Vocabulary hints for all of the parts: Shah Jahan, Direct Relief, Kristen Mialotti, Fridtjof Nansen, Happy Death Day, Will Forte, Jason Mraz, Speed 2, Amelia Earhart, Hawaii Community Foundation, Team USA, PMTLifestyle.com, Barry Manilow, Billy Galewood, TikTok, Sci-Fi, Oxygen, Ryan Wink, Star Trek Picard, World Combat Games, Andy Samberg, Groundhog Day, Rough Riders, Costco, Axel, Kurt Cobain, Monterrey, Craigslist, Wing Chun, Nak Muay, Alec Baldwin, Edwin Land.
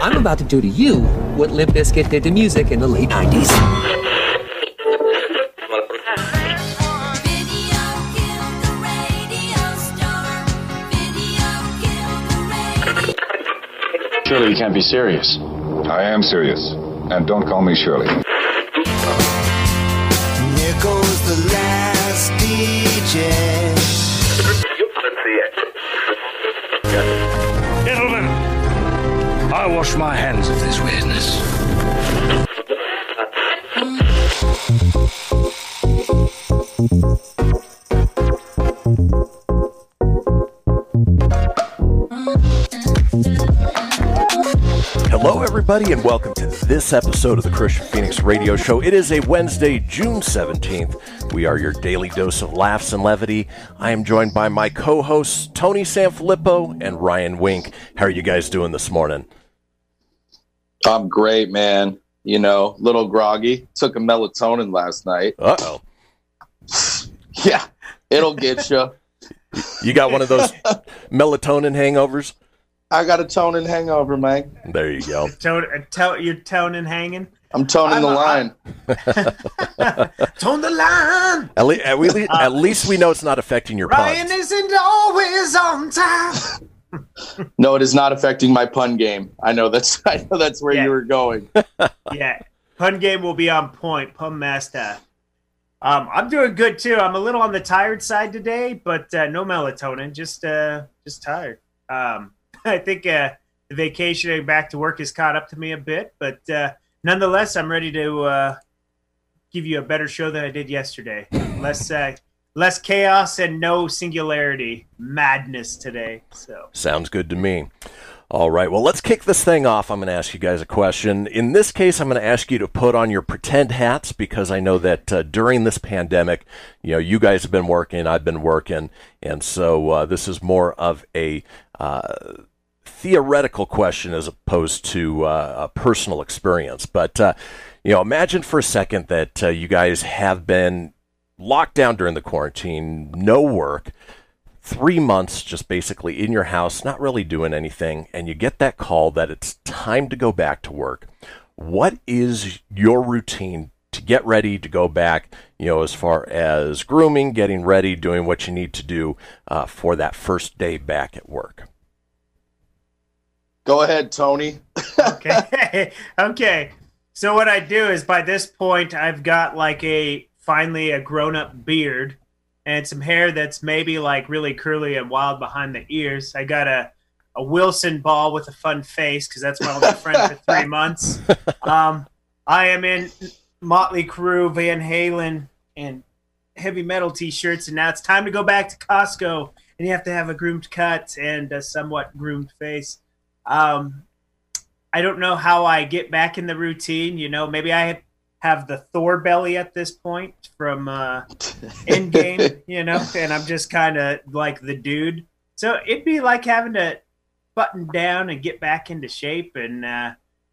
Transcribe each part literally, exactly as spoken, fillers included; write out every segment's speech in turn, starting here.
I'm about to do to you what Limp Bizkit did to music in the late nineties. Surely you can't be serious. I am serious. And don't call me Shirley. Here goes the last D J. Gentlemen. I wash my hands of this weirdness. Hello, everybody, and welcome to this episode of the Kristian Fenix Radio Show. It is a Wednesday, June seventeenth. We are your daily dose of laughs and levity. I am joined by my co-hosts, Tony Sanfilippo and Ryan Wink. How are you guys doing this morning? I'm great, man. You know, a little groggy. Took a melatonin last night. Uh-oh. Yeah, it'll get you. You got one of those melatonin hangovers? I got a tonin hangover, man. There you go. Tone, to, you're tonin hanging? I'm toning the line. Tone the line! At, le- at, we le- uh, at least we know it's not affecting your pun. Ryan puns. Isn't always on time. No, it is not affecting my pun game. I know that's I know that's where yeah. you were going. Yeah, pun game will be on point. Pun master. Um, I'm doing good, too. I'm a little on the tired side today, but uh, no melatonin, just uh, just tired. Um, I think uh, the vacationing back to work has caught up to me a bit, but uh, nonetheless, I'm ready to uh, give you a better show than I did yesterday. Less, uh, less chaos and no singularity madness today. So sounds good to me. All right, well, let's kick this thing off. I'm going to ask you guys a question. In this case, I'm going to ask you to put on your pretend hats because I know that uh, during this pandemic, you know, you guys have been working, I've been working, and so uh, this is more of a Uh, theoretical question as opposed to uh, a personal experience. But, uh, you know, imagine for a second that uh, you guys have been locked down during the quarantine, no work, three months just basically in your house, not really doing anything, and you get that call that it's time to go back to work. What is your routine to get ready to go back, you know, as far as grooming, getting ready, doing what you need to do uh, for that first day back at work? Go ahead, Tony. Okay. Okay. So what I do is by this point, I've got like a finally a grown-up beard and some hair that's maybe like really curly and wild behind the ears. I got a, a Wilson ball with a fun face because that's my only friend for three months. Um, I am in Motley Crue, Van Halen, and heavy metal T-shirts, and now it's time to go back to Costco, and you have to have a groomed cut and a somewhat groomed face. Um, I don't know how I get back in the routine. You know, maybe I have the Thor belly at this point from uh, Endgame, you know, and I'm just kind of like the dude. So it'd be like having to button down and get back into shape and uh,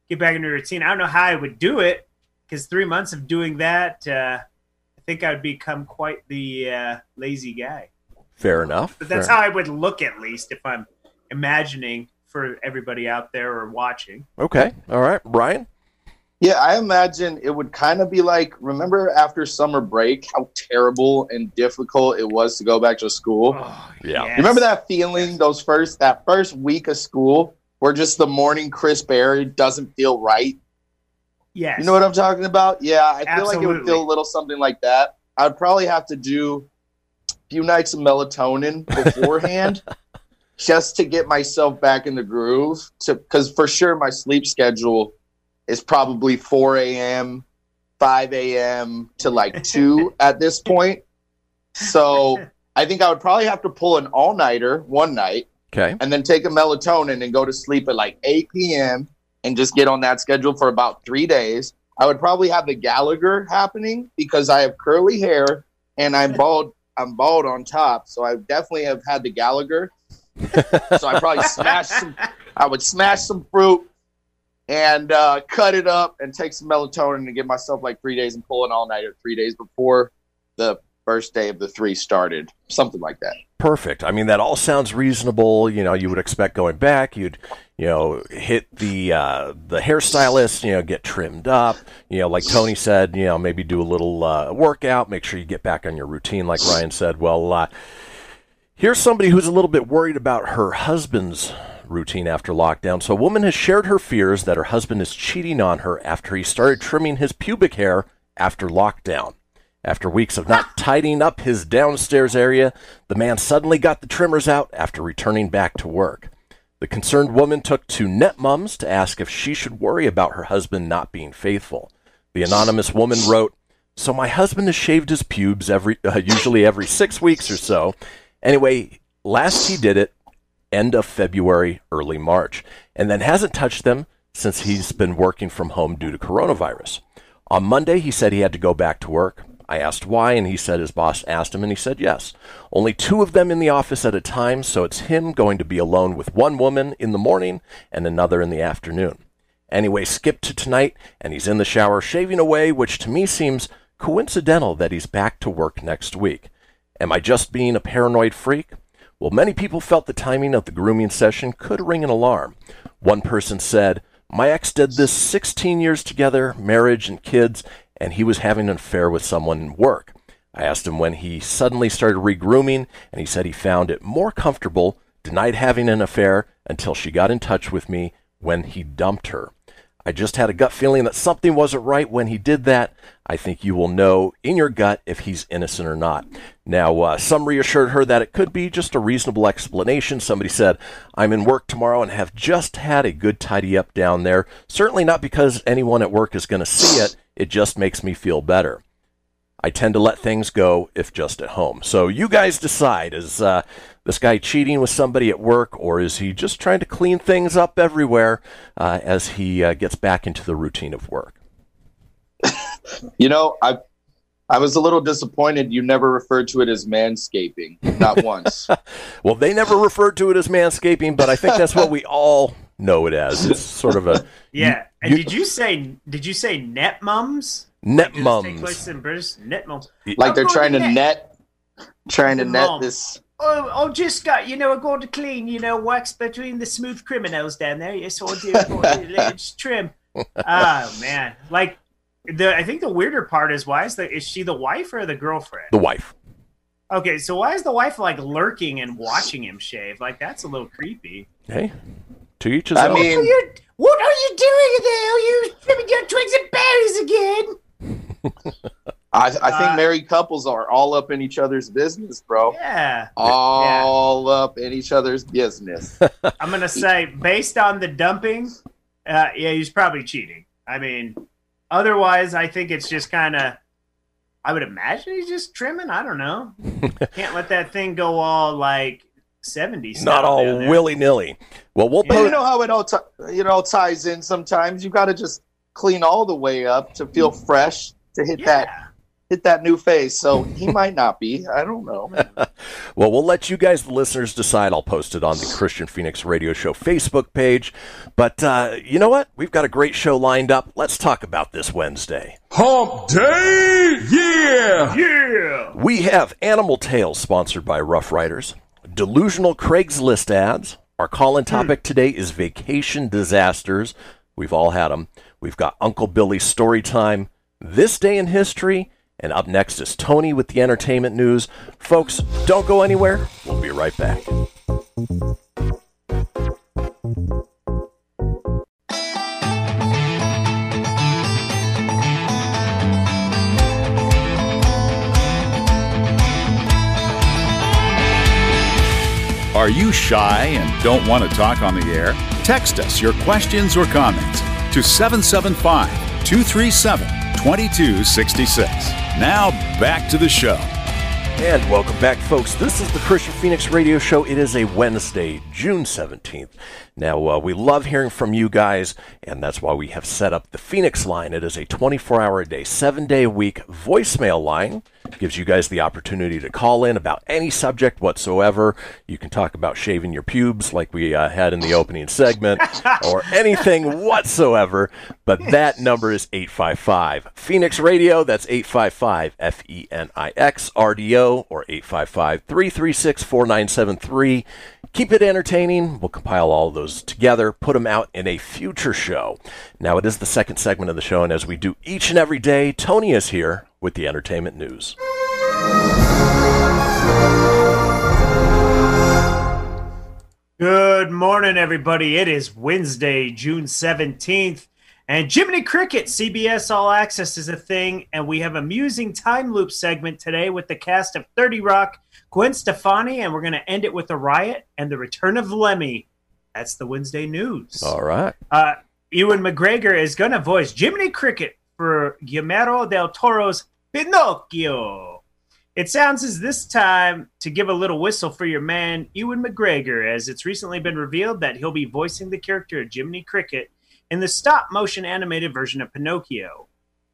get back into routine. I don't know how I would do it because three months of doing that, uh, I think I would become quite the uh, lazy guy. Fair enough. But that's Fair. how I would look, at least, if I'm imagining for everybody out there or watching. Okay. All right. Brian? Yeah, I imagine it would kind of be like, remember after summer break, how terrible and difficult it was to go back to school? Oh, yeah. Yes. Remember that feeling, those first that first week of school where just the morning crisp air doesn't feel right? Yes. You know what I'm talking about? Yeah, I feel Absolutely. like it would feel a little something like that. I would probably have to do a few nights of melatonin beforehand. Just to get myself back in the groove, because for sure my sleep schedule is probably four a.m., five a.m. to like two at this point. So I think I would probably have to pull an all-nighter one night Okay. And then take a melatonin and go to sleep at like eight p.m. and just get on that schedule for about three days. I would probably have the Gallagher happening because I have curly hair and I'm bald. I'm bald on top, so I definitely have had the Gallagher. So I probably smash some. I would smash some fruit and uh, cut it up and take some melatonin and give myself like three days and pull an all-nighter three days before the first day of the three started, something like that. Perfect. I mean, that all sounds reasonable. You know, you would expect going back, you'd, you know, hit the uh, the hairstylist, you know, get trimmed up, you know, like Tony said, you know, maybe do a little uh, workout, make sure you get back on your routine, like Ryan said. Well, uh, here's somebody who's a little bit worried about her husband's routine after lockdown. So a woman has shared her fears that her husband is cheating on her after he started trimming his pubic hair after lockdown. After weeks of not tidying up his downstairs area, the man suddenly got the trimmers out after returning back to work. The concerned woman took to Netmums to ask if she should worry about her husband not being faithful. The anonymous woman wrote, "So my husband has shaved his pubes every, uh, usually every six weeks or so. Anyway, last he did it, end of February, early March, and then hasn't touched them since he's been working from home due to coronavirus. On Monday, he said he had to go back to work. I asked why, and he said his boss asked him, and he said yes. Only two of them in the office at a time, so it's him going to be alone with one woman in the morning and another in the afternoon. Anyway, skip to tonight, and he's in the shower shaving away, which to me seems coincidental that he's back to work next week. Am I just being a paranoid freak? Well, many people felt the timing of the grooming session could ring an alarm. One person said, my ex did this sixteen years together, marriage and kids, and he was having an affair with someone in work. I asked him when he suddenly started regrooming, and he said he found it more comfortable, denied having an affair until she got in touch with me when he dumped her. I just had a gut feeling that something wasn't right when he did that. I think you will know in your gut if he's innocent or not." Now, uh, some reassured her that it could be just a reasonable explanation. Somebody said, "I'm in work tomorrow and have just had a good tidy up down there. Certainly not because anyone at work is going to see it. It just makes me feel better. I tend to let things go if just at home." So you guys decide, is uh, this guy cheating with somebody at work, or is he just trying to clean things up everywhere uh, as he uh, gets back into the routine of work? You know, I I was a little disappointed you never referred to it as manscaping, not once. Well, they never referred to it as manscaping, but I think that's what we all know it as. It's sort of a... Yeah, you, and you, did you say did you say Netmums? Netmums. Take place in British Netmums. Like I'm they're trying to net, net trying to net this. Oh, oh, just got, you know, I'm going to clean, you know, wax between the smooth criminals down there. Yes, I'll do it. Trim. Oh, man. Like, the I think the weirder part is, why is the is she the wife or the girlfriend? The wife. Okay, so why is the wife, like, lurking and watching him shave? Like, that's a little creepy. Hey, to each his own. I mean, what are, you, what are you doing there? Are you trimming your twigs and berries again? I, I think uh, married couples are all up in each other's business, bro. Yeah. All yeah. up in each other's business. I'm going to say, based on the dumping, uh, yeah, he's probably cheating. I mean, otherwise, I think it's just kind of, I would imagine he's just trimming. I don't know. Can't let that thing go all like seventies. Not all willy-nilly. Well, we'll yeah. You know how it all, t- it all ties in sometimes. You got to just clean all the way up to feel fresh. To hit yeah. that hit that new face. So he might not be. I don't know. Well, we'll let you guys, the listeners, decide. I'll post it on the Kristian Fenix Radio Show Facebook page. But uh, you know what? We've got a great show lined up. Let's talk about this Wednesday. Hump Day! Yeah! Yeah! We have Animal Tales, sponsored by Rough Riders. Delusional Craigslist ads. Our call-in topic hmm. today is vacation disasters. We've all had them. We've got Uncle Billy's story time. This Day in History, and up next is Tony with the entertainment news. Folks, don't go anywhere. We'll be right back. Are you shy and don't want to talk on the air? Text us your questions or comments to seven seven five, two three seven, two two six six. Now back to the show. And welcome back, folks. This is the Kristian Fenix Radio Show. It is a Wednesday, June seventeenth. Now, uh, we love hearing from you guys, and that's why we have set up the Phoenix line. It is a twenty-four hour a day, seven day a week voicemail line. It gives you guys the opportunity to call in about any subject whatsoever. You can talk about shaving your pubes like we uh, had in the opening segment, or anything whatsoever, but that number is eight five five Phoenix Radio. That's eight five five F E N I X R D O. Or eight five five, three three six, four nine seven three. Keep it entertaining. We'll compile all those together, put them out in a future show. Now, it is the second segment of the show, and as we do each and every day, Tony is here with the entertainment news. Good morning, everybody. It is Wednesday, June seventeenth. And Jiminy Cricket, C B S All Access is a thing, and we have an amusing time loop segment today with the cast of thirty Rock, Gwen Stefani, and we're going to end it with a riot and the return of Lemmy. That's the Wednesday news. All right. Uh, Ewan McGregor is going to voice Jiminy Cricket for Guillermo del Toro's Pinocchio. It sounds as this time to give a little whistle for your man, Ewan McGregor, as it's recently been revealed that he'll be voicing the character of Jiminy Cricket in the stop-motion animated version of Pinocchio.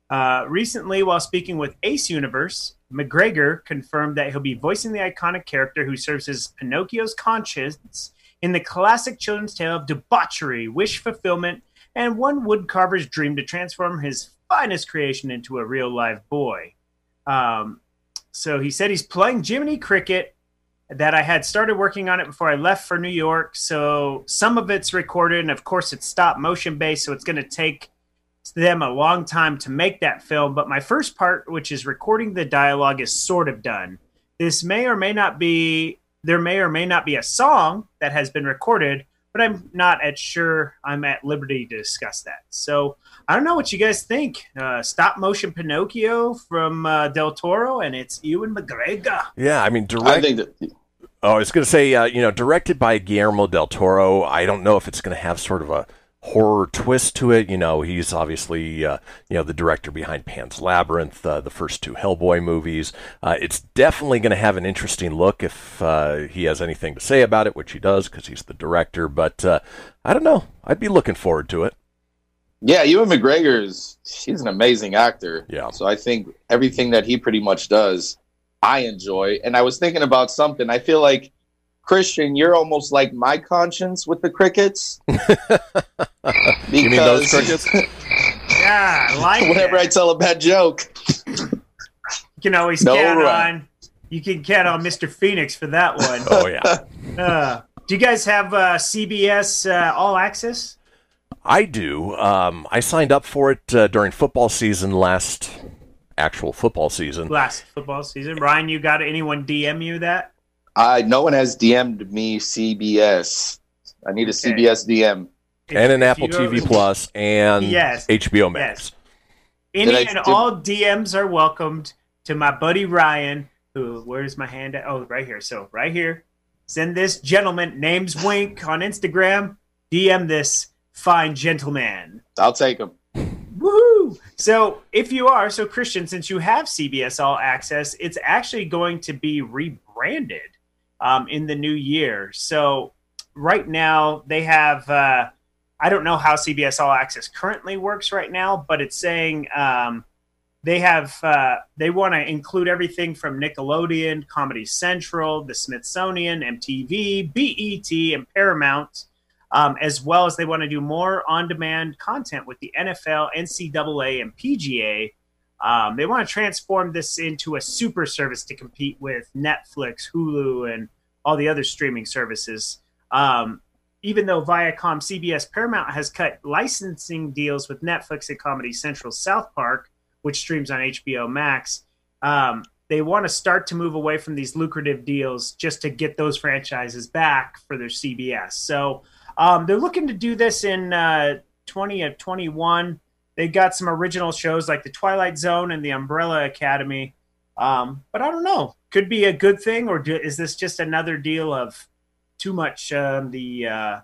Uh, recently, while speaking with Ace Universe, McGregor confirmed that he'll be voicing the iconic character who serves as Pinocchio's conscience in the classic children's tale of debauchery, wish fulfillment, and one woodcarver's dream to transform his finest creation into a real live boy. Um, so he said he's playing Jiminy Cricket, that I had started working on it before I left for New York. So some of it's recorded, and of course it's stop motion based, so it's going to take them a long time to make that film. But my first part, which is recording the dialogue, is sort of done. This may or may not be, there may or may not be a song that has been recorded, but I'm not at sure I'm at liberty to discuss that. So I don't know what you guys think. Uh, stop motion Pinocchio from uh, Del Toro, and it's Ewan McGregor. Yeah, I mean, direct- I think that... Oh, I was going to say, uh, you know, directed by Guillermo del Toro. I don't know if it's going to have sort of a horror twist to it. You know, he's obviously, uh, you know, the director behind Pan's Labyrinth, uh, the first two Hellboy movies. Uh, it's definitely going to have an interesting look if uh, he has anything to say about it, which he does because he's the director. But uh, I don't know. I'd be looking forward to it. Yeah, Ewan McGregor is, he's an amazing actor. Yeah. So I think everything that he pretty much does, I enjoy. And I was thinking about something. I feel like, Kristian, you're almost like my conscience with the crickets. You mean those crickets? Yeah, I like whenever that. I tell a bad joke. You can always no count right. on you can count on Mister Phoenix for that one. Oh yeah. Uh, do you guys have uh, C B S uh, All Access? I do. Um, I signed up for it uh, during football season last actual football season. Last football season. Ryan, you got anyone D M you that? I no one has D M'd me C B S. I need a okay. C B S D M. If, and an Apple T V Plus and yes, H B O Max. Yes. Any I, and did, all D Ms are welcomed to my buddy Ryan, who, where's my hand at? Oh, right here. So right here. Send this gentleman, name's Wink, on Instagram. D M this fine gentleman. I'll take him. Woohoo! So if you are, so Kristian, since you have C B S All Access, it's actually going to be rebranded um, in the new year. So right now they have, uh, I don't know how C B S All Access currently works right now, but it's saying um, they have, uh, they want to include everything from Nickelodeon, Comedy Central, the Smithsonian, M T V, B E T, and Paramount. Um, as well as they want to do more on-demand content with the N F L, N C double A, and P G A. Um, they want to transform this into a super service to compete with Netflix, Hulu, and all the other streaming services. Um, even though Viacom, C B S, Paramount has cut licensing deals with Netflix and Comedy Central, South Park, which streams on H B O Max, um, they want to start to move away from these lucrative deals just to get those franchises back for their C B S. So... Um, they're looking to do this in uh, twenty twenty-one. They've got some original shows like The Twilight Zone and The Umbrella Academy. Um, but I don't know. Could be a good thing, or do, is this just another deal of too much um, the uh,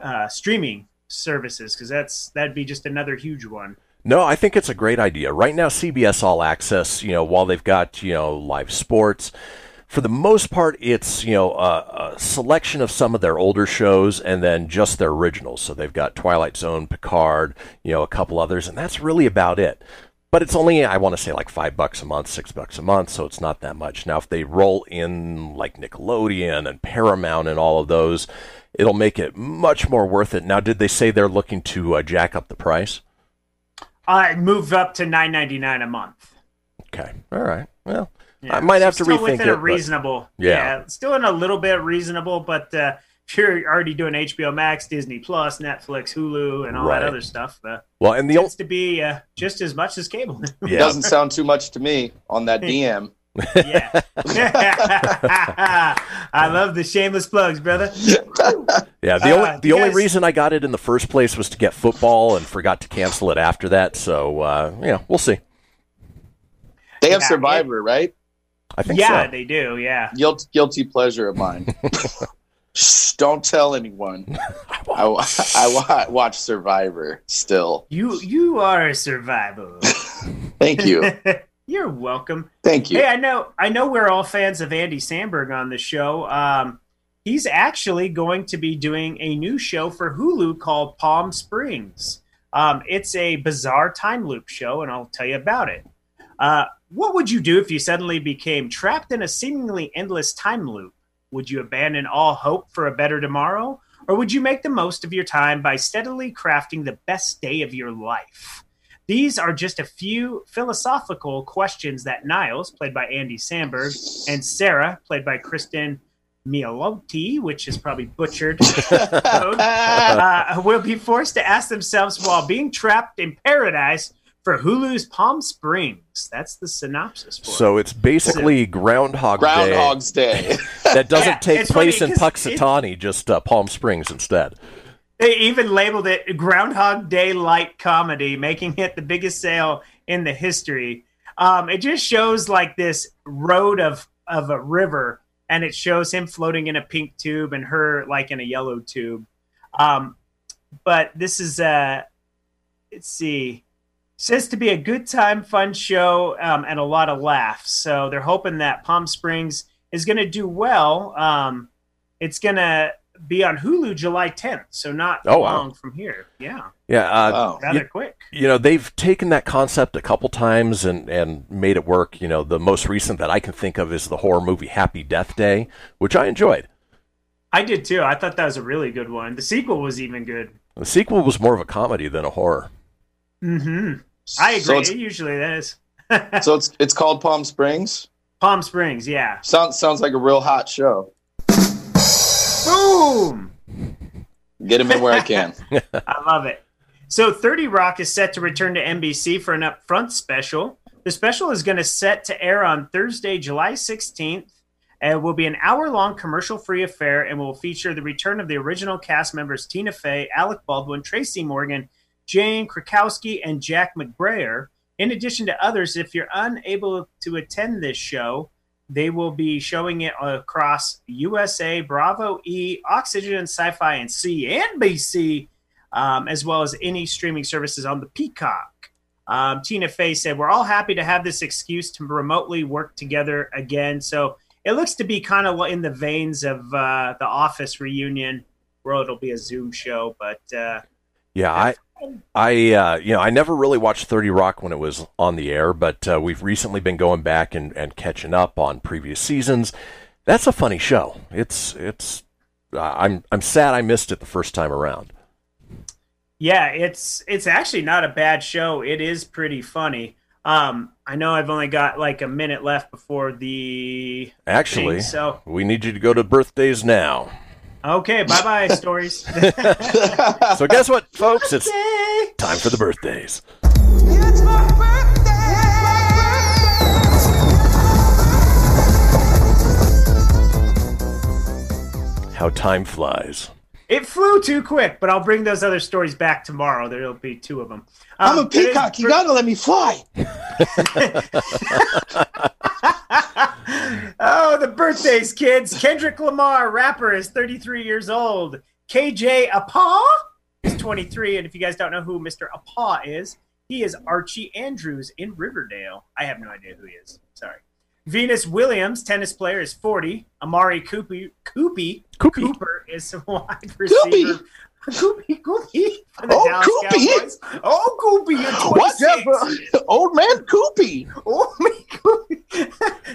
uh, streaming services? Because that's that'd be just another huge one. No, I think it's a great idea. Right now, C B S All Access, you know, while they've got, you know, live sports, for the most part, it's, you know, a, a selection of some of their older shows and then just their originals. So they've got Twilight Zone, Picard, you know, a couple others, and that's really about it. But it's only, I want to say, like five bucks a month, six bucks a month, so it's not that much. Now, if they roll in like Nickelodeon and Paramount and all of those, it'll make it much more worth it. Now, did they say they're looking to uh, jack up the price? I uh, move up to nine ninety nine a month. Okay, all right. Well, yeah. I might so have to still rethink within it. A reasonable, yeah. yeah, still in a little bit reasonable. But uh, if you're already doing H B O Max, Disney Plus, Netflix, Hulu, and all right. that other stuff, uh, well, and the tends old... to be uh, just as much as cable. Yeah. Doesn't sound too much to me on that D M. Yeah, I love the shameless plugs, brother. Yeah, the only uh, the only guys... reason I got it in the first place was to get football, and forgot to cancel it after that. So uh, yeah, we'll see. They have yeah, Survivor, it... right? I think yeah, so. Yeah, they do. Yeah, guilty, guilty pleasure of mine. Don't tell anyone. I, I watch Survivor still. You you are a survivor. Thank you. You're welcome. Thank you. Hey, I know I know we're all fans of Andy Samberg on the show. Um, he's actually going to be doing a new show for Hulu called Palm Springs. Um, it's a bizarre time loop show, and I'll tell you about it. Uh, what would you do if you suddenly became trapped in a seemingly endless time loop? Would you abandon all hope for a better tomorrow? Or would you make the most of your time by steadily crafting the best day of your life? These are just a few philosophical questions that Niles, played by Andy Samberg, and Sarah, played by Kristen Mialotti, which is probably butchered, uh, will be forced to ask themselves while being trapped in paradise for Hulu's Palm Springs. That's the synopsis for it. So it's basically so, Groundhog Day. Groundhog's Day. That doesn't yeah, take place funny, in Puxatawny, it, just uh, Palm Springs instead. They even labeled it Groundhog Day light comedy, making it the biggest sale in the history. Um, it just shows like this road of, of a river, and it shows him floating in a pink tube and her like in a yellow tube. Um, but this is, uh, let's see, says to be a good time, fun show, um, and a lot of laughs. So they're hoping that Palm Springs is going to do well. Um, it's going to be on Hulu July tenth, so not oh, long wow. from here. Yeah. Yeah. Uh, rather you, quick. You know, they've taken that concept a couple times and, and made it work. You know, the most recent that I can think of is the horror movie Happy Death Day, which I enjoyed. I did too. I thought that was a really good one. The sequel was even good. The sequel was more of a comedy than a horror. Mm-hmm. I agree. So it usually is. So it's it's called Palm Springs? Palm Springs, yeah. Sounds sounds like a real hot show. Boom! Get him in where I can. I love it. So thirty Rock is set to return to N B C for an upfront special. The special is going to set to air on Thursday, July sixteenth, and will be an hour-long commercial-free affair and will feature the return of the original cast members Tina Fey, Alec Baldwin, Tracy Morgan, Jane Krakowski, and Jack McBrayer, in addition to others. If you're unable to attend this show, they will be showing it across U S A, Bravo E, Oxygen, Sci-Fi, and C N B C, um, as well as any streaming services on the Peacock. Um, Tina Fey said, "We're all happy to have this excuse to remotely work together again." So it looks to be kind of in the veins of uh, the Office reunion, where it'll be a Zoom show. But uh, yeah, I. I uh, you know I never really watched thirty Rock when it was on the air, but uh, we've recently been going back and, and catching up on previous seasons. That's a funny show. It's it's uh, I'm I'm sad I missed it the first time around. Yeah, it's it's actually not a bad show. It is pretty funny. Um, I know I've only got like a minute left before the actually. Thing, so we need you to go to birthdays now. Okay, bye-bye, stories. So guess what, folks? Birthday. It's time for the birthdays. It's my birthday! How time flies. It flew too quick, but I'll bring those other stories back tomorrow. There'll be two of them. Um, I'm a peacock. You gotta let me fly. Oh, the birthdays, kids. Kendrick Lamar, rapper, is thirty-three years old. K J Apa is twenty-three, and if you guys don't know who Mister Apa is, He is Archie Andrews in Riverdale. I have no idea who he is. Sorry. Venus Williams, tennis player, is forty. Amari Coopy, Coopy, Coopy. Cooper is a wide receiver. Coopy, Coopy. Oh, Coopy. Oh, Coopy. You're twenty-six. What's up, old man Coopy. Old man Coopy.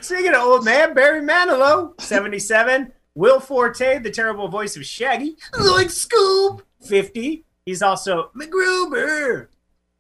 Speaking of old man, Barry Manilow, seventy-seven. Will Forte, the terrible voice of Shaggy. Like Scoop, fifty. He's also MacGruber.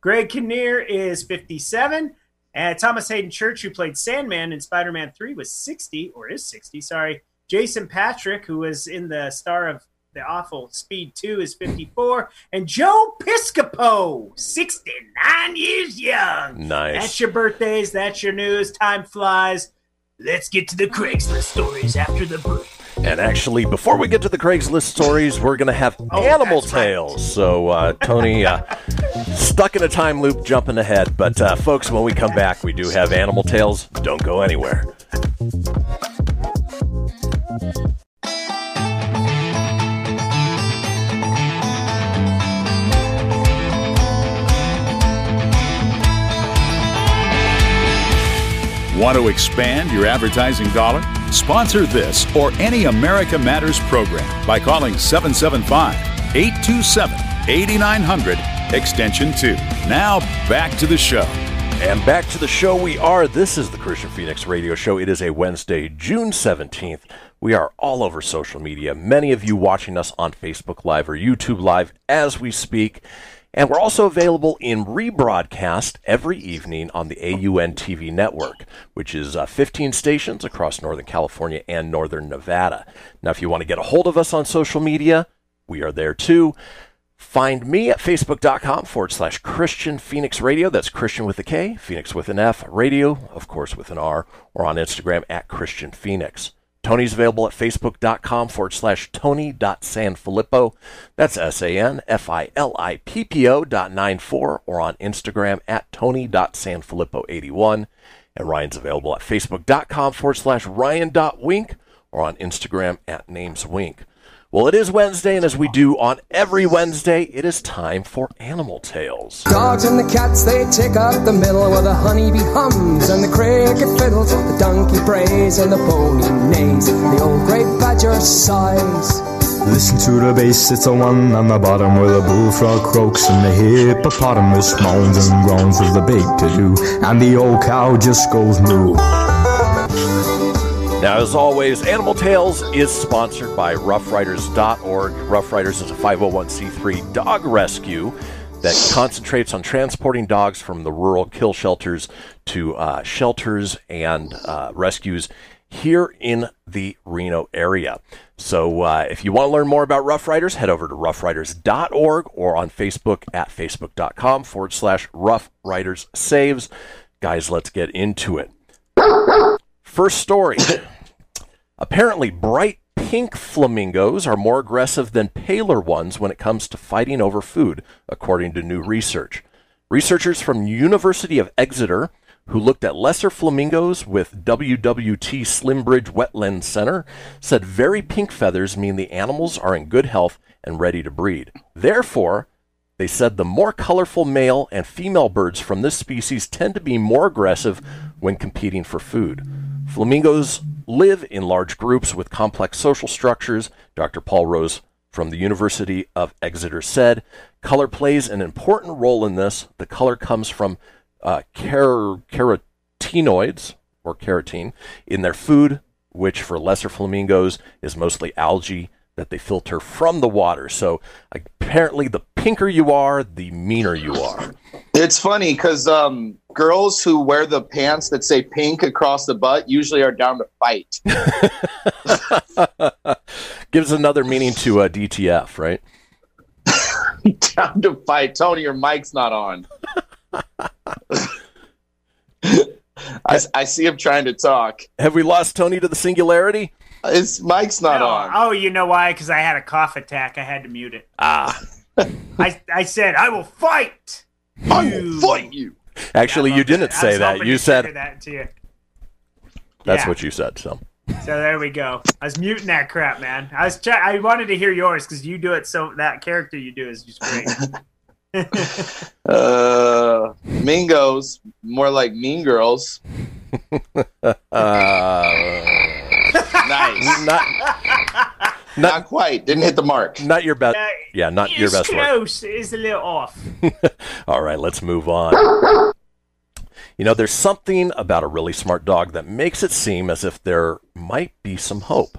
Greg Kinnear is fifty-seven. Uh, Thomas Hayden Church, who played Sandman in Spider-Man three, was sixty, or is sixty, sorry. Jason Patrick, who was in the star of the awful Speed two, is fifty-four. And Joe Piscopo, sixty-nine years young. Nice. That's your birthdays. That's your news. Time flies. Let's get to the Craigslist stories after the break. And actually, before we get to the Craigslist stories, we're going to have oh, animal tales. Right. So, uh, Tony, uh, stuck in a time loop, jumping ahead. But, uh, folks, when we come back, we do have animal tales. Don't go anywhere. Want to expand your advertising dollar? Sponsor this or any America Matters program by calling seven seven five, eight two seven, eight nine zero zero, extension two. Now back to the show. And back to the show we are. This is the Kristian Fenix Radio Show. It is a Wednesday, June seventeenth. We are all over social media. Many of you watching us on Facebook Live or YouTube Live as we speak. And we're also available in rebroadcast every evening on the A U N T V network, which is uh, fifteen stations across Northern California and Northern Nevada. Now, if you want to get a hold of us on social media, we are there too. Find me at facebook.com forward slash Kristian Fenix Radio. That's Kristian with a K, Phoenix with an F, radio, of course, with an R, or on Instagram at Kristian Fenix. Tony's available at facebook.com forward slash Tony.Sanfilippo. That's S-A-N-F-I-L-I-P-P-O dot nine four, or on Instagram at Tony.Sanfilippo eighty-one. And Ryan's available at facebook.com forward slash Ryan.Wink, or on Instagram at NamesWink. Well, it is Wednesday, and as we do on every Wednesday, it is time for Animal Tales. Dogs and the cats, they take up the middle, where the honeybee hums and the cricket fiddles, the donkey brays and the pony neighs, the old grey badger sighs. Listen to the bass, it's a one on the bottom, where the bullfrog croaks and the hippopotamus moans and groans with the big to-do, and the old cow just goes moo. Now, as always, Animal Tales is sponsored by rough riders dot org. Rough Riders is a five oh one c three dog rescue that concentrates on transporting dogs from the rural kill shelters to uh, shelters and uh, rescues here in the Reno area. So uh, if you want to learn more about Rough Riders, head over to rough riders dot org or on Facebook at facebook.com forward slash Rough Riders Saves. Guys, let's get into it. First story. Apparently, bright pink flamingos are more aggressive than paler ones when it comes to fighting over food, according to new research. Researchers from University of Exeter, who looked at lesser flamingos with W W T Slimbridge Wetland Center, said very pink feathers mean the animals are in good health and ready to breed. Therefore, they said the more colorful male and female birds from this species tend to be more aggressive when competing for food. Flamingos live in large groups with complex social structures. Doctor Paul Rose from the University of Exeter said, color plays an important role in this. The color comes from uh, car- carotenoids, or carotene, in their food, which for lesser flamingos is mostly algae that they filter from the water. So apparently the pinker you are, the meaner you are. It's funny because um, girls who wear the pants that say pink across the butt usually are down to fight. Gives another meaning to uh, D T F, right? Down to fight. Tony, your mic's not on. I, I see him trying to talk. Have we lost Tony to the singularity? His mic's not no. on. Oh, you know why? Because I had a cough attack. I had to mute it. Ah. I, I said, I will fight. I will fight you. Actually, yeah, you didn't that. say that. You said that to you. That's yeah. what you said. So. So there we go. I was muting that crap, man. I was. Ch- I wanted to hear yours because you do it so. That character you do is just great. uh, Mingos, more like Mean Girls. uh, nice. Not, not, not quite. Didn't hit the mark. Not your best. Uh, yeah, not your best one. It's close. It's a little off. All right, let's move on. You know, there's something about a really smart dog that makes it seem as if there might be some hope.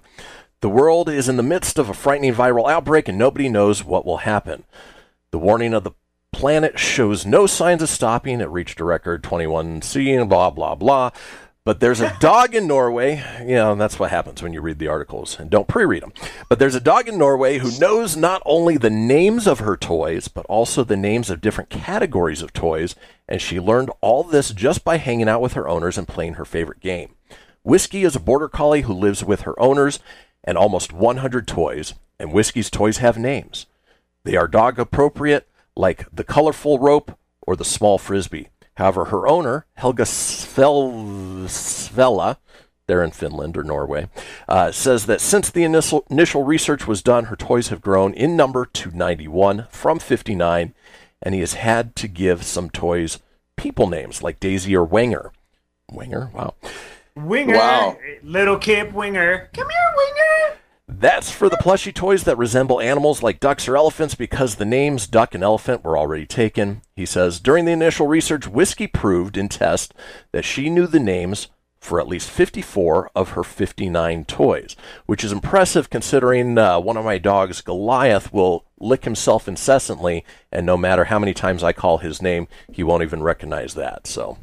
The world is in the midst of a frightening viral outbreak, and nobody knows what will happen. The warning of the planet shows no signs of stopping. It reached a record twenty-one C and blah, blah, blah. But there's a dog in Norway. You know, and that's what happens when you read the articles and don't pre-read them. But there's a dog in Norway who knows not only the names of her toys, but also the names of different categories of toys. And she learned all this just by hanging out with her owners and playing her favorite game. Whiskey is a border collie who lives with her owners and almost one hundred toys. And Whiskey's toys have names. They are dog appropriate, like the colorful rope or the small frisbee. However, her owner, Helga Svela, they're in Finland or Norway, uh, says that since the initial, initial research was done, her toys have grown in number to ninety-one from fifty-nine, and he has had to give some toys people names like Daisy or Winger. Winger? Wow. Winger. Wow. Little kid Winger. Come here, Winger. That's for the plushy toys that resemble animals like ducks or elephants because the names duck and elephant were already taken. He says, during the initial research, Whiskey proved in test that she knew the names for at least fifty-four of her fifty-nine toys, which is impressive considering uh, one of my dogs, Goliath, will lick himself incessantly, and no matter how many times I call his name, he won't even recognize that, so...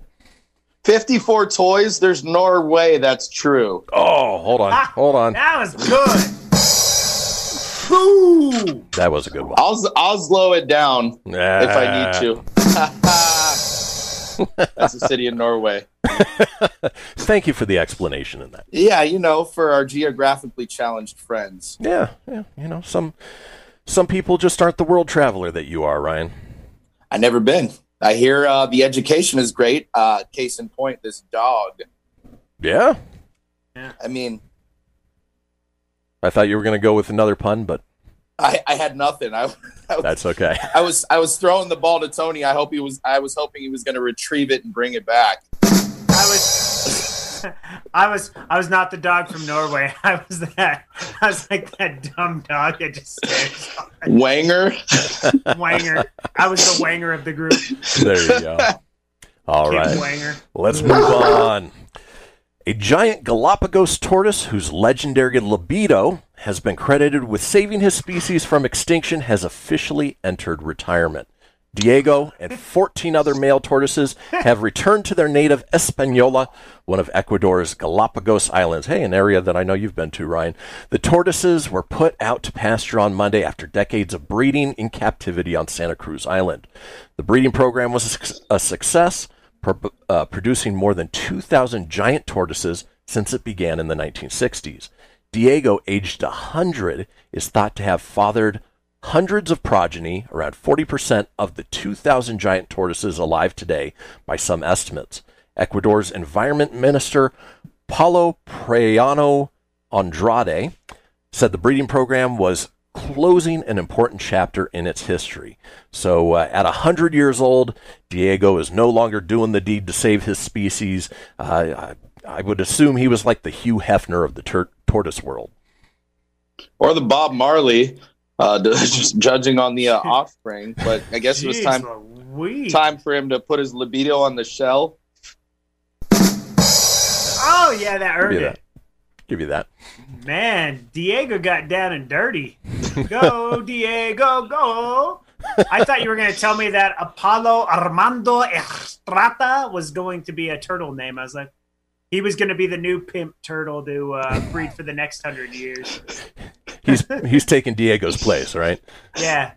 fifty-four toys? There's no way that's true. Oh, hold on. Ah, hold on. That was good. Ooh. That was a good one. I'll, I'll slow it down ah. if I need to. That's the city of Norway. Thank you for the explanation in that. Yeah, you know, for our geographically challenged friends. Yeah, yeah. You know, some some people just aren't the world traveler that you are, Ryan. I've never been. I hear uh, the education is great. Uh, case in point, this dog. Yeah. yeah. I mean. I thought you were going to go with another pun, but. I, I had nothing. I, I was, That's okay. I was I was throwing the ball to Tony. I hope he was. I was hoping he was going to retrieve it and bring it back. I was. I was. I was not the dog from Norway. I was that. I was like that dumb dog that just stares. Wanger. Wanger. I was the wanger of the group. There you go. All right. Wanger. Let's move on. A giant Galapagos tortoise whose legendary libido has been credited with saving his species from extinction has officially entered retirement. Diego and fourteen other male tortoises have returned to their native Española, one of Ecuador's Galapagos Islands. Hey, an area that I know you've been to, Ryan. The tortoises were put out to pasture on Monday after decades of breeding in captivity on Santa Cruz Island. The breeding program was a success, pro- uh, producing more than two thousand giant tortoises since it began in the nineteen sixties. Diego, aged one hundred, is thought to have fathered hundreds of progeny, around forty percent of the two thousand giant tortoises alive today, by some estimates. Ecuador's Environment Minister, Paulo Praiano Andrade, said the breeding program was closing an important chapter in its history. So uh, at one hundred years old, Diego is no longer doing the deed to save his species. Uh, I, I would assume he was like the Hugh Hefner of the tur- tortoise world. Or the Bob Marley. Uh, just judging on the uh, offspring, but I guess Jeez, it was time time for him to put his libido on the shell. Oh, yeah, that earned Give it. That. Give you that. Man, Diego got down and dirty. Go, Diego, go. I thought you were going to tell me that Apollo Armando Estrada was going to be a turtle name. I was like, he was going to be the new pimp turtle to uh, breed for the next hundred years. He's he's taking Diego's place, right? Yeah.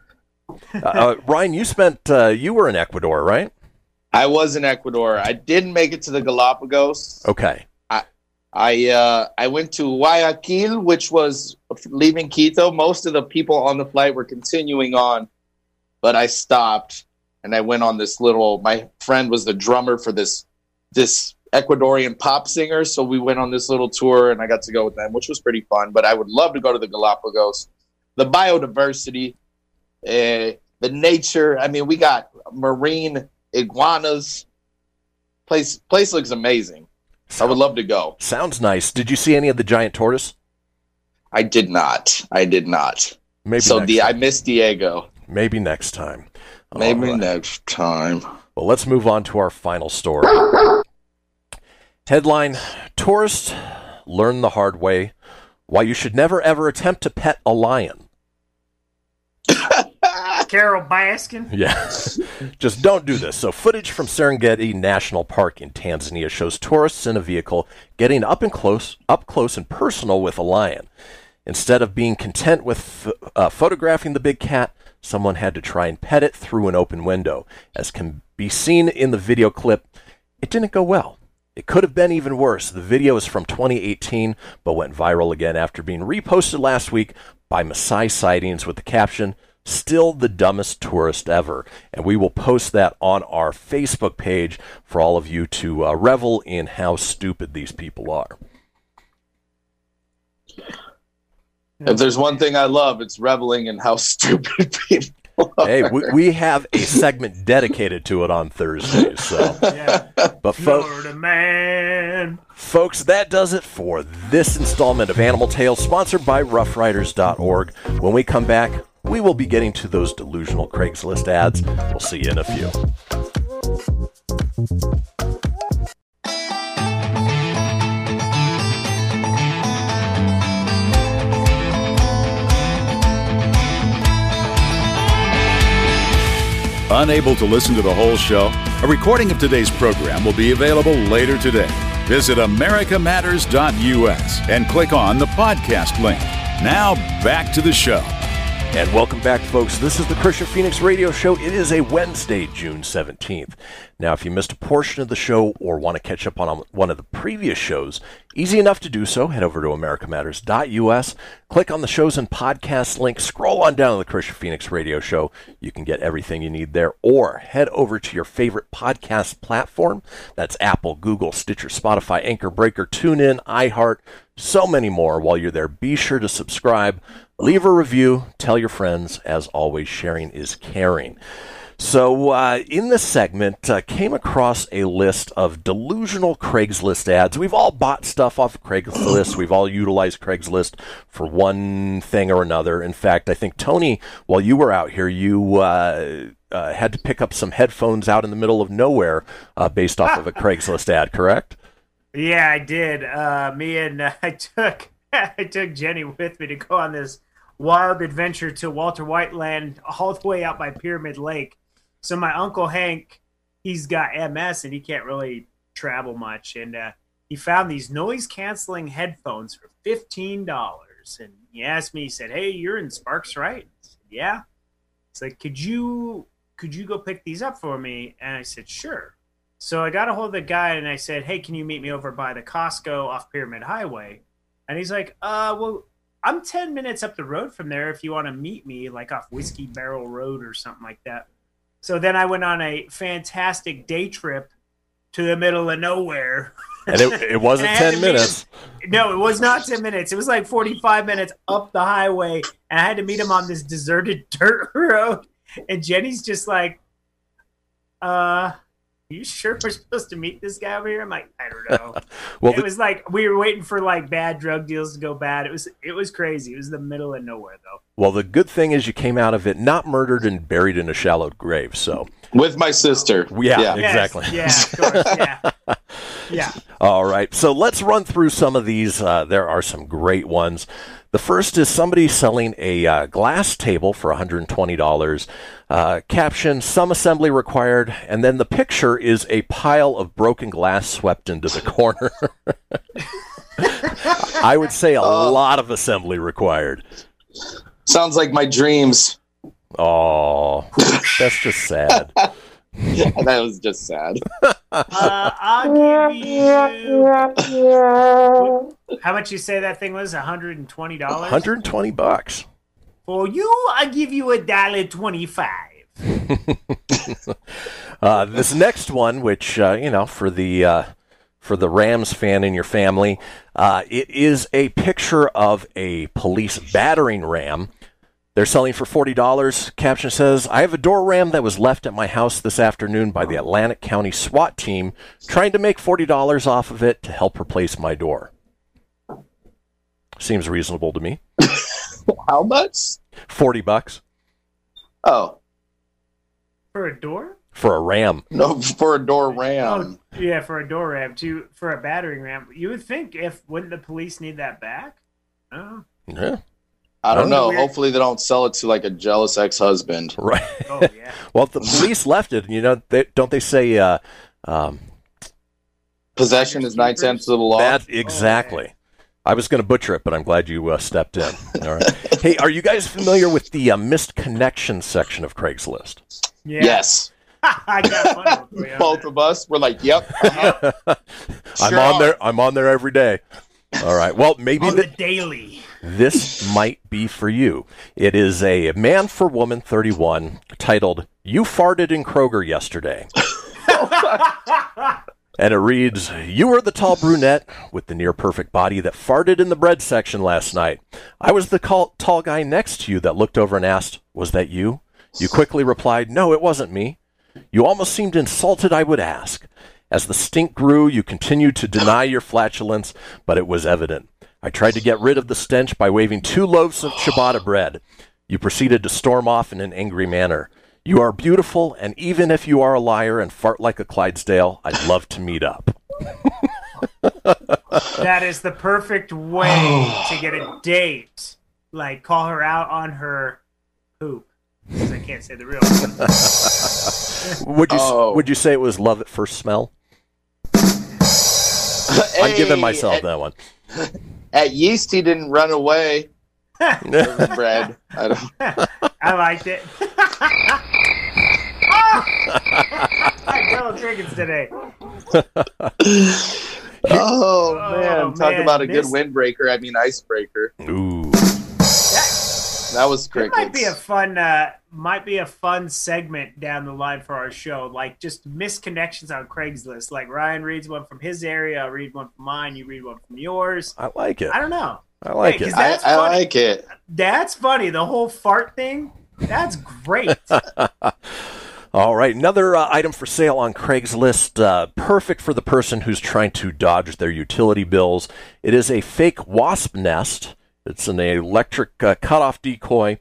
uh, Ryan, you spent uh, you were in Ecuador, right? I was in Ecuador. I didn't make it to the Galapagos. Okay. I I uh, I went to Guayaquil, which was leaving Quito. Most of the people on the flight were continuing on, but I stopped and I went on this little. My friend was the drummer for this this. Ecuadorian pop singer, so we went on this little tour and I got to go with them, which was pretty fun. But I would love to go to the Galapagos. The biodiversity, eh, the nature. I mean, we got marine iguanas. Place place looks amazing. Sounds, I would love to go. Sounds nice. Did you see any of the giant tortoise? I did not. I did not. Maybe so. Next the time. I miss Diego. Maybe next time. Maybe right. next time. Well, let's move on to our final story. Headline: Tourists learn the hard way why you should never ever attempt to pet a lion. Carol Baskin? Yeah. Just don't do this. So footage from Serengeti National Park in Tanzania shows tourists in a vehicle getting up and close, up close and personal with a lion. Instead of being content with uh, photographing the big cat, someone had to try and pet it through an open window. As can be seen in the video clip, it didn't go well. It could have been even worse. The video is from twenty eighteen, but went viral again after being reposted last week by Maasai Sightings with the caption, "Still the dumbest tourist ever." And we will post that on our Facebook page for all of you to uh, revel in how stupid these people are. If there's one thing I love, it's reveling in how stupid people are. Hey, we, we have a segment dedicated to it on Thursdays. So. Yeah. But fo- man. Folks, that does it for this installment of Animal Tales, sponsored by rough riders dot org. When we come back, we will be getting to those delusional Craigslist ads. We'll see you in a few. Unable to listen to the whole show? A recording of today's program will be available later today. Visit america matters dot u s and click on the podcast link. Now, back to the show. And welcome back, folks. This is the Kristian Fenix Radio Show. It is a Wednesday, June seventeenth. Now, if you missed a portion of the show or want to catch up on one of the previous shows, easy enough to do so. Head over to america matters dot u s, click on the shows and podcasts link, scroll on down to the Kristian Fenix Radio Show. You can get everything you need there, or head over to your favorite podcast platform. That's Apple, Google, Stitcher, Spotify, Anchor, Breaker, TuneIn, iHeart, so many more. While you're there, be sure to subscribe, leave a review, tell your friends. As always, sharing is caring. So uh, in this segment, uh, came across a list of delusional Craigslist ads. We've all bought stuff off of Craigslist. We've all utilized Craigslist for one thing or another. In fact, I think, Tony, while you were out here, you uh, uh, had to pick up some headphones out in the middle of nowhere uh, based off of a Craigslist ad, correct? Yeah, I did. Uh, me and uh, I took I took Jenny with me to go on this wild adventure to Walter White Land all the way out by Pyramid Lake. So my Uncle Hank, he's got M S and he can't really travel much. And uh, he found these noise-canceling headphones for fifteen dollars. And he asked me, he said, "Hey, you're in Sparks, right?" I said, "Yeah." It's like, could you, could you go pick these up for me? And I said, sure. So I got a hold of the guy and I said, "Hey, can you meet me over by the Costco off Pyramid Highway?" And he's like, uh, well, I'm ten minutes up the road from there if you want to meet me, like off Whiskey Barrel Road or something like that. So then I went on a fantastic day trip to the middle of nowhere. And it, it wasn't ten minutes. Him. No, it was not ten minutes. It was like forty-five minutes up the highway. And I had to meet him on this deserted dirt road. And Jenny's just like, uh, you sure we're supposed to meet this guy over here? I'm like, I don't know. Well, it the- was like we were waiting for like bad drug deals to go bad. It was it was crazy. It was the middle of nowhere, though. Well, the good thing is you came out of it not murdered and buried in a shallow grave. So with my sister, yeah, yeah. exactly. Yes. Yeah, of course. Yeah. Yeah. All right. So let's run through some of these. Uh, there are some great ones. The first is somebody selling a uh, glass table for one hundred twenty dollars. Uh, caption, "Some assembly required." And then the picture is a pile of broken glass swept into the corner. I would say a uh, lot of assembly required. Sounds like my dreams. Oh, that's just sad. Yeah, that was just sad. Uh, I'll give you. How much you say that thing was? one hundred twenty dollars? one hundred twenty bucks. For you, I'll give you a dollar twenty-five. uh, this next one, which uh, you know, for the uh, for the Rams fan in your family, uh, it is a picture of a police battering ram. They're selling for forty dollars. Caption says, I have a door ram that was left at my house this afternoon by the Atlantic County SWAT team trying to make forty dollars off of it to help replace my door. Seems reasonable to me. How much? forty bucks. Oh. For a door? For a ram. No, for a door ram. Oh, yeah, for a door ram, too. For a battering ram. You would think, if, wouldn't the police need that back? Oh. Yeah. I don't know. Hopefully they don't sell it to like a jealous ex-husband. Right. Oh, yeah. Well, if the police left it, you know, they, don't they say... Uh, um, Possession is nine-tenths of the law? That, exactly. Oh, okay. I was going to butcher it, but I'm glad you uh, stepped in. All right. Hey, are you guys familiar with the uh, missed connections section of Craigslist? Yeah. Yes. I got one. Both of us were like, yep. Uh-huh. I'm sure on there. I'm on there every day. All right. Well, maybe on the, the daily. This might be for you. It is a man for woman, thirty-one, titled "You Farted in Kroger Yesterday," and it reads: "You were the tall brunette with the near perfect body that farted in the bread section last night. I was the tall, tall guy next to you that looked over and asked, 'Was that you?' You quickly replied, 'No, it wasn't me.' You almost seemed insulted. I would ask." As the stink grew, you continued to deny your flatulence, but it was evident. I tried to get rid of the stench by waving two loaves of ciabatta bread. You proceeded to storm off in an angry manner. You are beautiful, and even if you are a liar and fart like a Clydesdale, I'd love to meet up. That is the perfect way to get a date. Like, call her out on her poop. Because I can't say the real one. would, you, oh. would you say it was love at first smell? Hey, I'm giving myself at, that one. At Yeast, he didn't run away. Bread. I, don't. I liked it. I grilled chickens today. Oh, man. Oh, Talk man. about a this... good windbreaker. I mean, icebreaker. Ooh. That, that was crickets. That might be a fun, uh, might be a fun segment down the line for our show. Like, just misconnections on Craigslist. Like, Ryan reads one from his area. I read one from mine. You read one from yours. I like it. I don't know. I like hey, it. I, I like it. That's funny. The whole fart thing, that's great. All right. Another uh, item for sale on Craigslist. Uh, perfect for the person who's trying to dodge their utility bills. It is a fake wasp nest. It's an electric uh, cutoff decoy.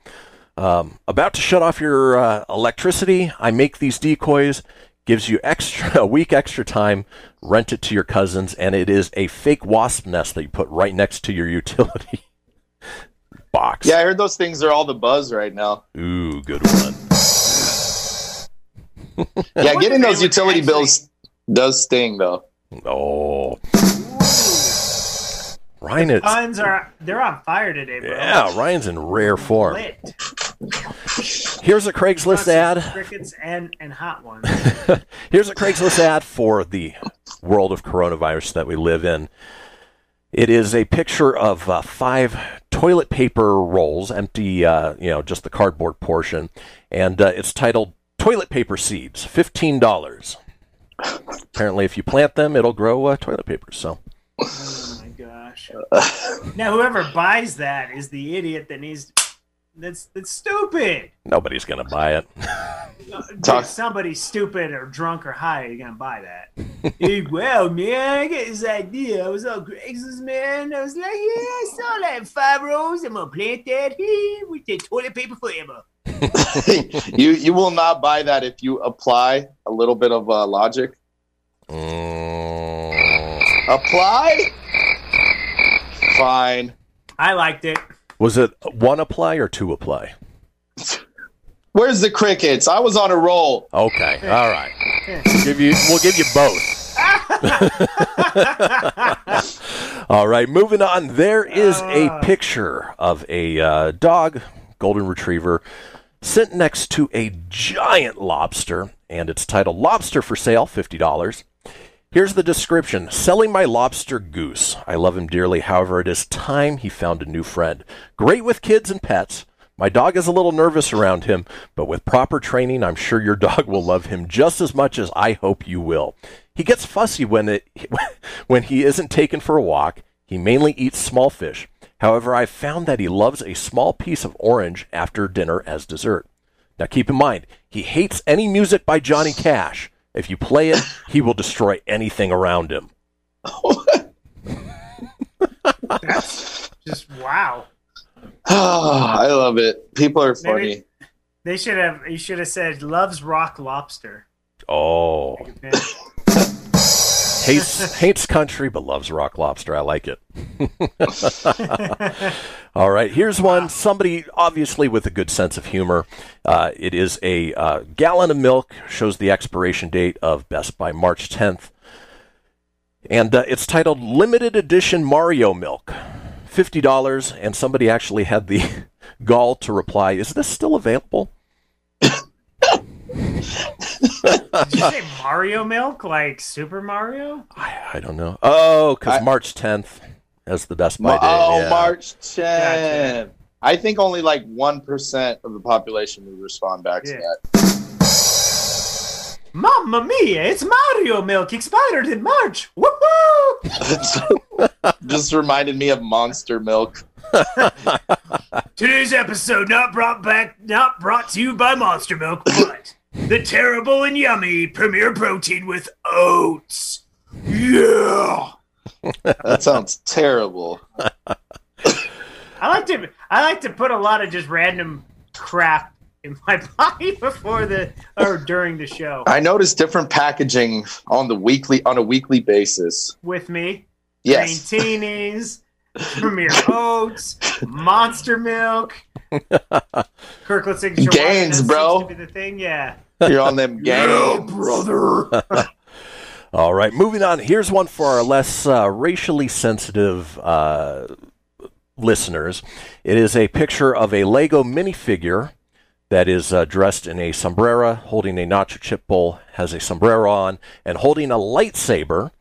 Um, about to shut off your uh, electricity. I make these decoys. Gives you extra a week extra time, rent it to your cousins, and it is a fake wasp nest that you put right next to your utility box. Yeah, I heard those things are all the buzz right now. Ooh, good one. Yeah, getting those utility actually... bills does sting, though. Oh. Ryan, the puns are, they're on fire today, bro. Yeah, Ryan's in rare form. Lit. Here's a Craigslist ad. Crickets and, and hot ones. Here's a Craigslist ad for the world of coronavirus that we live in. It is a picture of uh, five toilet paper rolls, empty, uh, you know, just the cardboard portion, and uh, it's titled "Toilet Paper Seeds, fifteen dollars." Apparently, if you plant them, it'll grow uh, toilet paper. So. Oh my gosh! Now, whoever buys that is the idiot that needs to... That's that's stupid. Nobody's gonna buy it. Talk. Somebody stupid or drunk or high, you're gonna buy that. Hey, well, man, I got this idea. I was on Craigslist, man. I was like, yeah, I saw like five rolls. I'm gonna plant that. Hey, we take toilet paper forever. you you will not buy that if you apply a little bit of uh, logic. Mm. Apply. Fine. I liked it. Was it one apply or two apply? Where's the crickets? I was on a roll. Okay, all right. We'll give you, we'll give you both. All right, moving on. There is a picture of a uh, dog, golden retriever, sitting next to a giant lobster, and it's titled "Lobster for Sale, fifty dollars. Here's the description. Selling my lobster Goose. I love him dearly. However, it is time he found a new friend. Great with kids and pets. My dog is a little nervous around him, but with proper training, I'm sure your dog will love him just as much as I hope you will. He gets fussy when it when he isn't taken for a walk. He mainly eats small fish. However, I found that he loves a small piece of orange after dinner as dessert. Now, keep in mind, he hates any music by Johnny Cash. If you play it, he will destroy anything around him. That's just wow. Oh, I love it. People are funny. Maybe they should have. You should have said loves rock lobster. Oh. hates hates country but loves rock lobster. I like it. All right, here's one. Somebody obviously with a good sense of humor. Uh, it is a uh, gallon of milk. Shows the expiration date of Best Buy March tenth. And uh, it's titled Limited Edition Mario Milk, fifty dollars. And somebody actually had the gall to reply, is this still available? Did you say Mario Milk, like Super Mario? I, I don't know. Oh, because March tenth is the Best Buy Ma- day. Oh, yeah. March tenth. Gotcha. I think only like one percent of the population would respond back yeah. to that. Mamma mia, it's Mario Milk, expired in March. Woohoo! Just reminded me of Monster Milk. Today's episode not brought back, not brought to you by Monster Milk, but the terrible and yummy Premier Protein with oats. Yeah! That sounds terrible. I like to I like to put a lot of just random crap in my body before the or during the show. I notice different packaging on the weekly on a weekly basis. With me, yes, green teenies, Premier Oats, Monster Milk, Kirkland Signature gains, bro. Seems to be the thing, yeah. You're on them gains, yeah, brother. All right, moving on. Here's one for our less uh, racially sensitive uh, listeners. It is a picture of a Lego minifigure that is uh, dressed in a sombrero, holding a nacho chip bowl, has a sombrero on, and holding a lightsaber.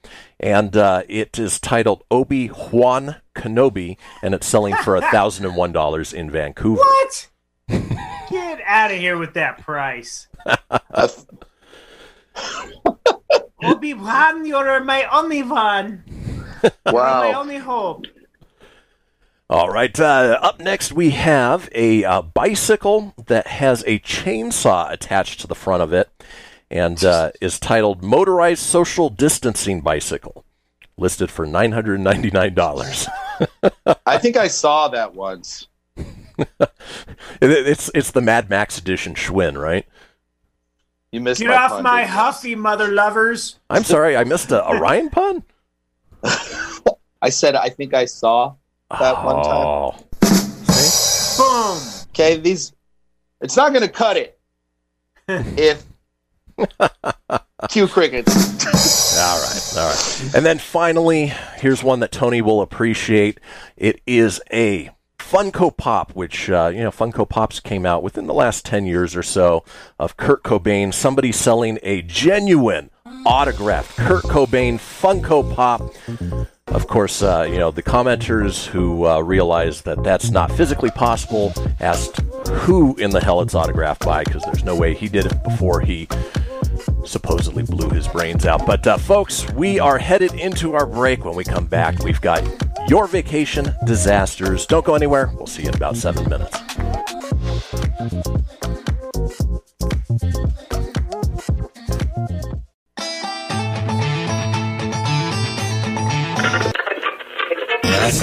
And uh, it is titled Obi-Wan Kenobi, and it's selling for one thousand one dollars in Vancouver. What? Get out of here with that price. Obi-Wan, you're my only one. Wow. You're my only hope. All right, uh, up next we have a uh, bicycle that has a chainsaw attached to the front of it and uh, is titled Motorized Social Distancing Bicycle, listed for nine hundred ninety-nine dollars. I think I saw that once. it, it's it's the Mad Max edition Schwinn, right? You missed Get my off pun, my huffy, mother lovers. I'm sorry, I missed a Orion pun? I said I think I saw that one time. Oh. See? Boom. Okay, these. It's not going to cut it. If. Cue crickets. All right, all right. And then finally, here's one that Tony will appreciate. It is a Funko Pop, which, uh, you know, Funko Pops came out within the last ten years or so, of Kurt Cobain. Somebody selling a genuine autographed Kurt Cobain Funko Pop. Of course, uh, you know, the commenters who uh, realized that that's not physically possible asked who in the hell it's autographed by, because there's no way he did it before he supposedly blew his brains out. But uh, folks, we are headed into our break. When we come back, we've got your vacation disasters. Don't go anywhere. We'll see you in about seven minutes. Laugh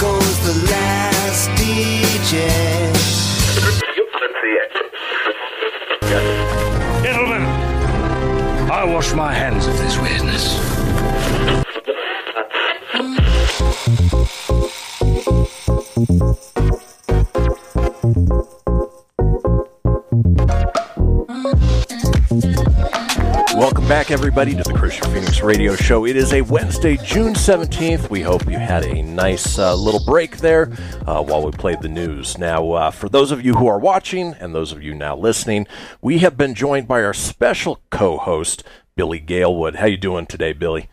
Goes the last D J. Gentlemen, I wash my hands of this weirdness. Welcome back, everybody, to the Kristian Fenix Radio Show. It is a Wednesday, June seventeenth. We hope you had a nice uh, little break there uh, while we played the news. Now, uh, for those of you who are watching and those of you now listening, we have been joined by our special co-host, Billy Galewood. How you doing today, Billy?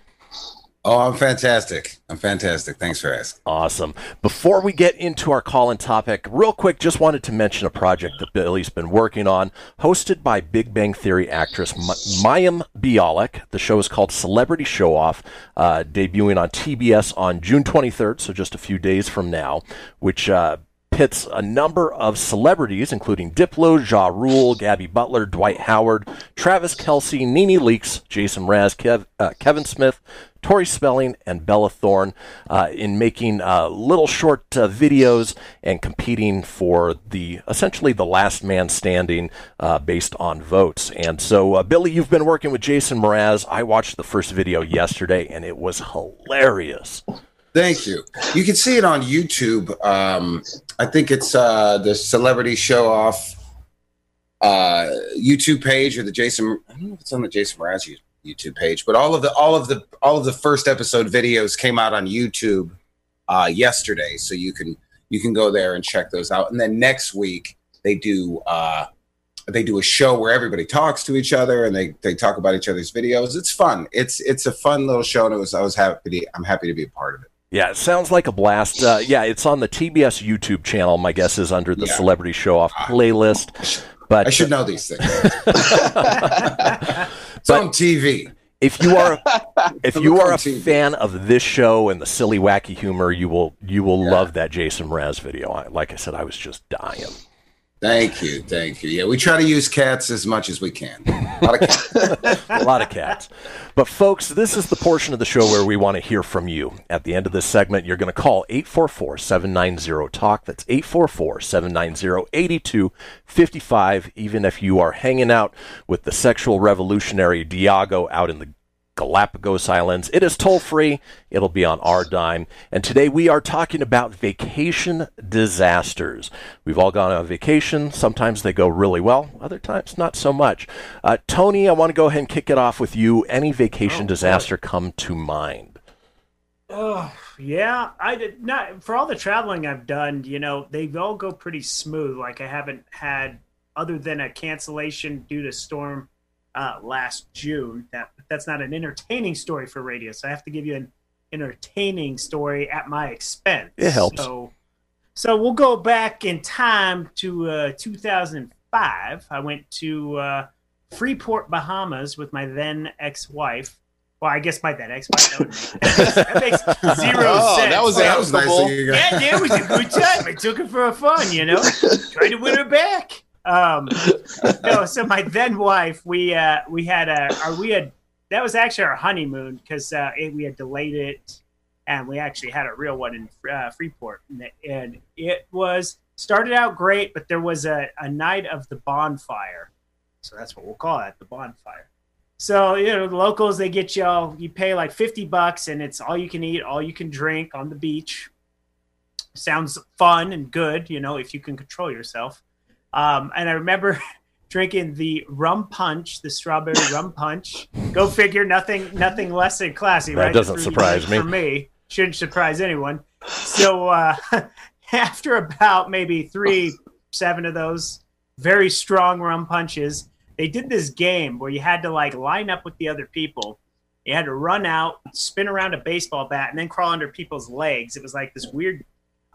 Oh, I'm fantastic. I'm fantastic. Thanks for asking. Awesome. Before we get into our call-in topic, real quick, just wanted to mention a project that Billy's been working on, hosted by Big Bang Theory actress Mayim Bialik. The show is called Celebrity Show Off, uh, debuting on T B S on June twenty-third, so just a few days from now, which uh, pits a number of celebrities, including Diplo, Ja Rule, Gabby Butler, Dwight Howard, Travis Kelce, NeNe Leakes, Jason Mraz, Kev, uh, Kevin Smith, Tori Spelling, and Bella Thorne uh, in making uh, little short uh, videos and competing for the essentially the last man standing uh, based on votes. And so, uh, Billy, you've been working with Jason Mraz. I watched the first video yesterday, and it was hilarious. Thank you. You can see it on YouTube. Um, I think it's uh, the Celebrity Show Off uh, YouTube page or the Jason. I don't know if it's on the Jason Mraz YouTube. YouTube page, but all of the all of the all of the first episode videos came out on YouTube uh, yesterday, so you can you can go there and check those out. And then next week they do uh, they do a show where everybody talks to each other and they, they talk about each other's videos. It's fun. It's it's a fun little show, and it was I was happy. To, I'm happy to be a part of it. Yeah, it sounds like a blast. Uh, yeah, it's on the T B S YouTube channel. My guess is under the yeah. Celebrity Show Off playlist. But I should know these things. It's but on T V. If you are if you are a T V fan of this show and the silly, wacky humor, you will you will yeah. love that Jason Mraz video. I, like I said, I was just dying. Thank you, thank you. Yeah, we try to use cats as much as we can. A lot of cats. A lot of cats. But folks, this is the portion of the show where we want to hear from you. At the end of this segment, you're going to call eight four four, seven nine zero, talk. That's eight four four, seven nine zero, eight two five five. Even if you are hanging out with the sexual revolutionary Diago out in the Galapagos Islands, it is toll-free. It'll be on our dime. And today we are talking about vacation disasters. We've all gone on vacation. Sometimes they go really well. Other times, not so much. Uh, Tony, I want to go ahead and kick it off with you. Any vacation oh, disaster God. come to mind? Oh, yeah. I did not. For all the traveling I've done, you know, they all go pretty smooth. Like I haven't had, other than a cancellation due to storm, Uh, last June. That that's not an entertaining story for radio, so I have to give you an entertaining story at my expense. It helps. So, so we'll go back in time to uh, two thousand five. I went to uh, Freeport, Bahamas with my then ex-wife. Well, I guess by that ex-wife. That makes zero oh, sense. That was, that was nice of you guys. Yeah, that was a good time. I took it for fun, you know. Tried to win her back. Um, no, so my then wife, we, uh, we had, a, our, we had, that was actually our honeymoon because, uh, it, we had delayed it and we actually had a real one in uh, Freeport, and it, and it was started out great, but there was a, a night of the bonfire. So that's what we'll call it, the bonfire. So, you know, the locals, they get you all, you pay like fifty bucks and it's all you can eat, all you can drink on the beach. Sounds fun and good, you know, if you can control yourself. Um, and I remember drinking the rum punch, the strawberry rum punch. Go figure, nothing nothing less than classy, right? That doesn't surprise me. For me, shouldn't surprise anyone. So uh, after about maybe three, seven of those very strong rum punches, they did this game where you had to like line up with the other people. You had to run out, spin around a baseball bat, and then crawl under people's legs. It was like this weird...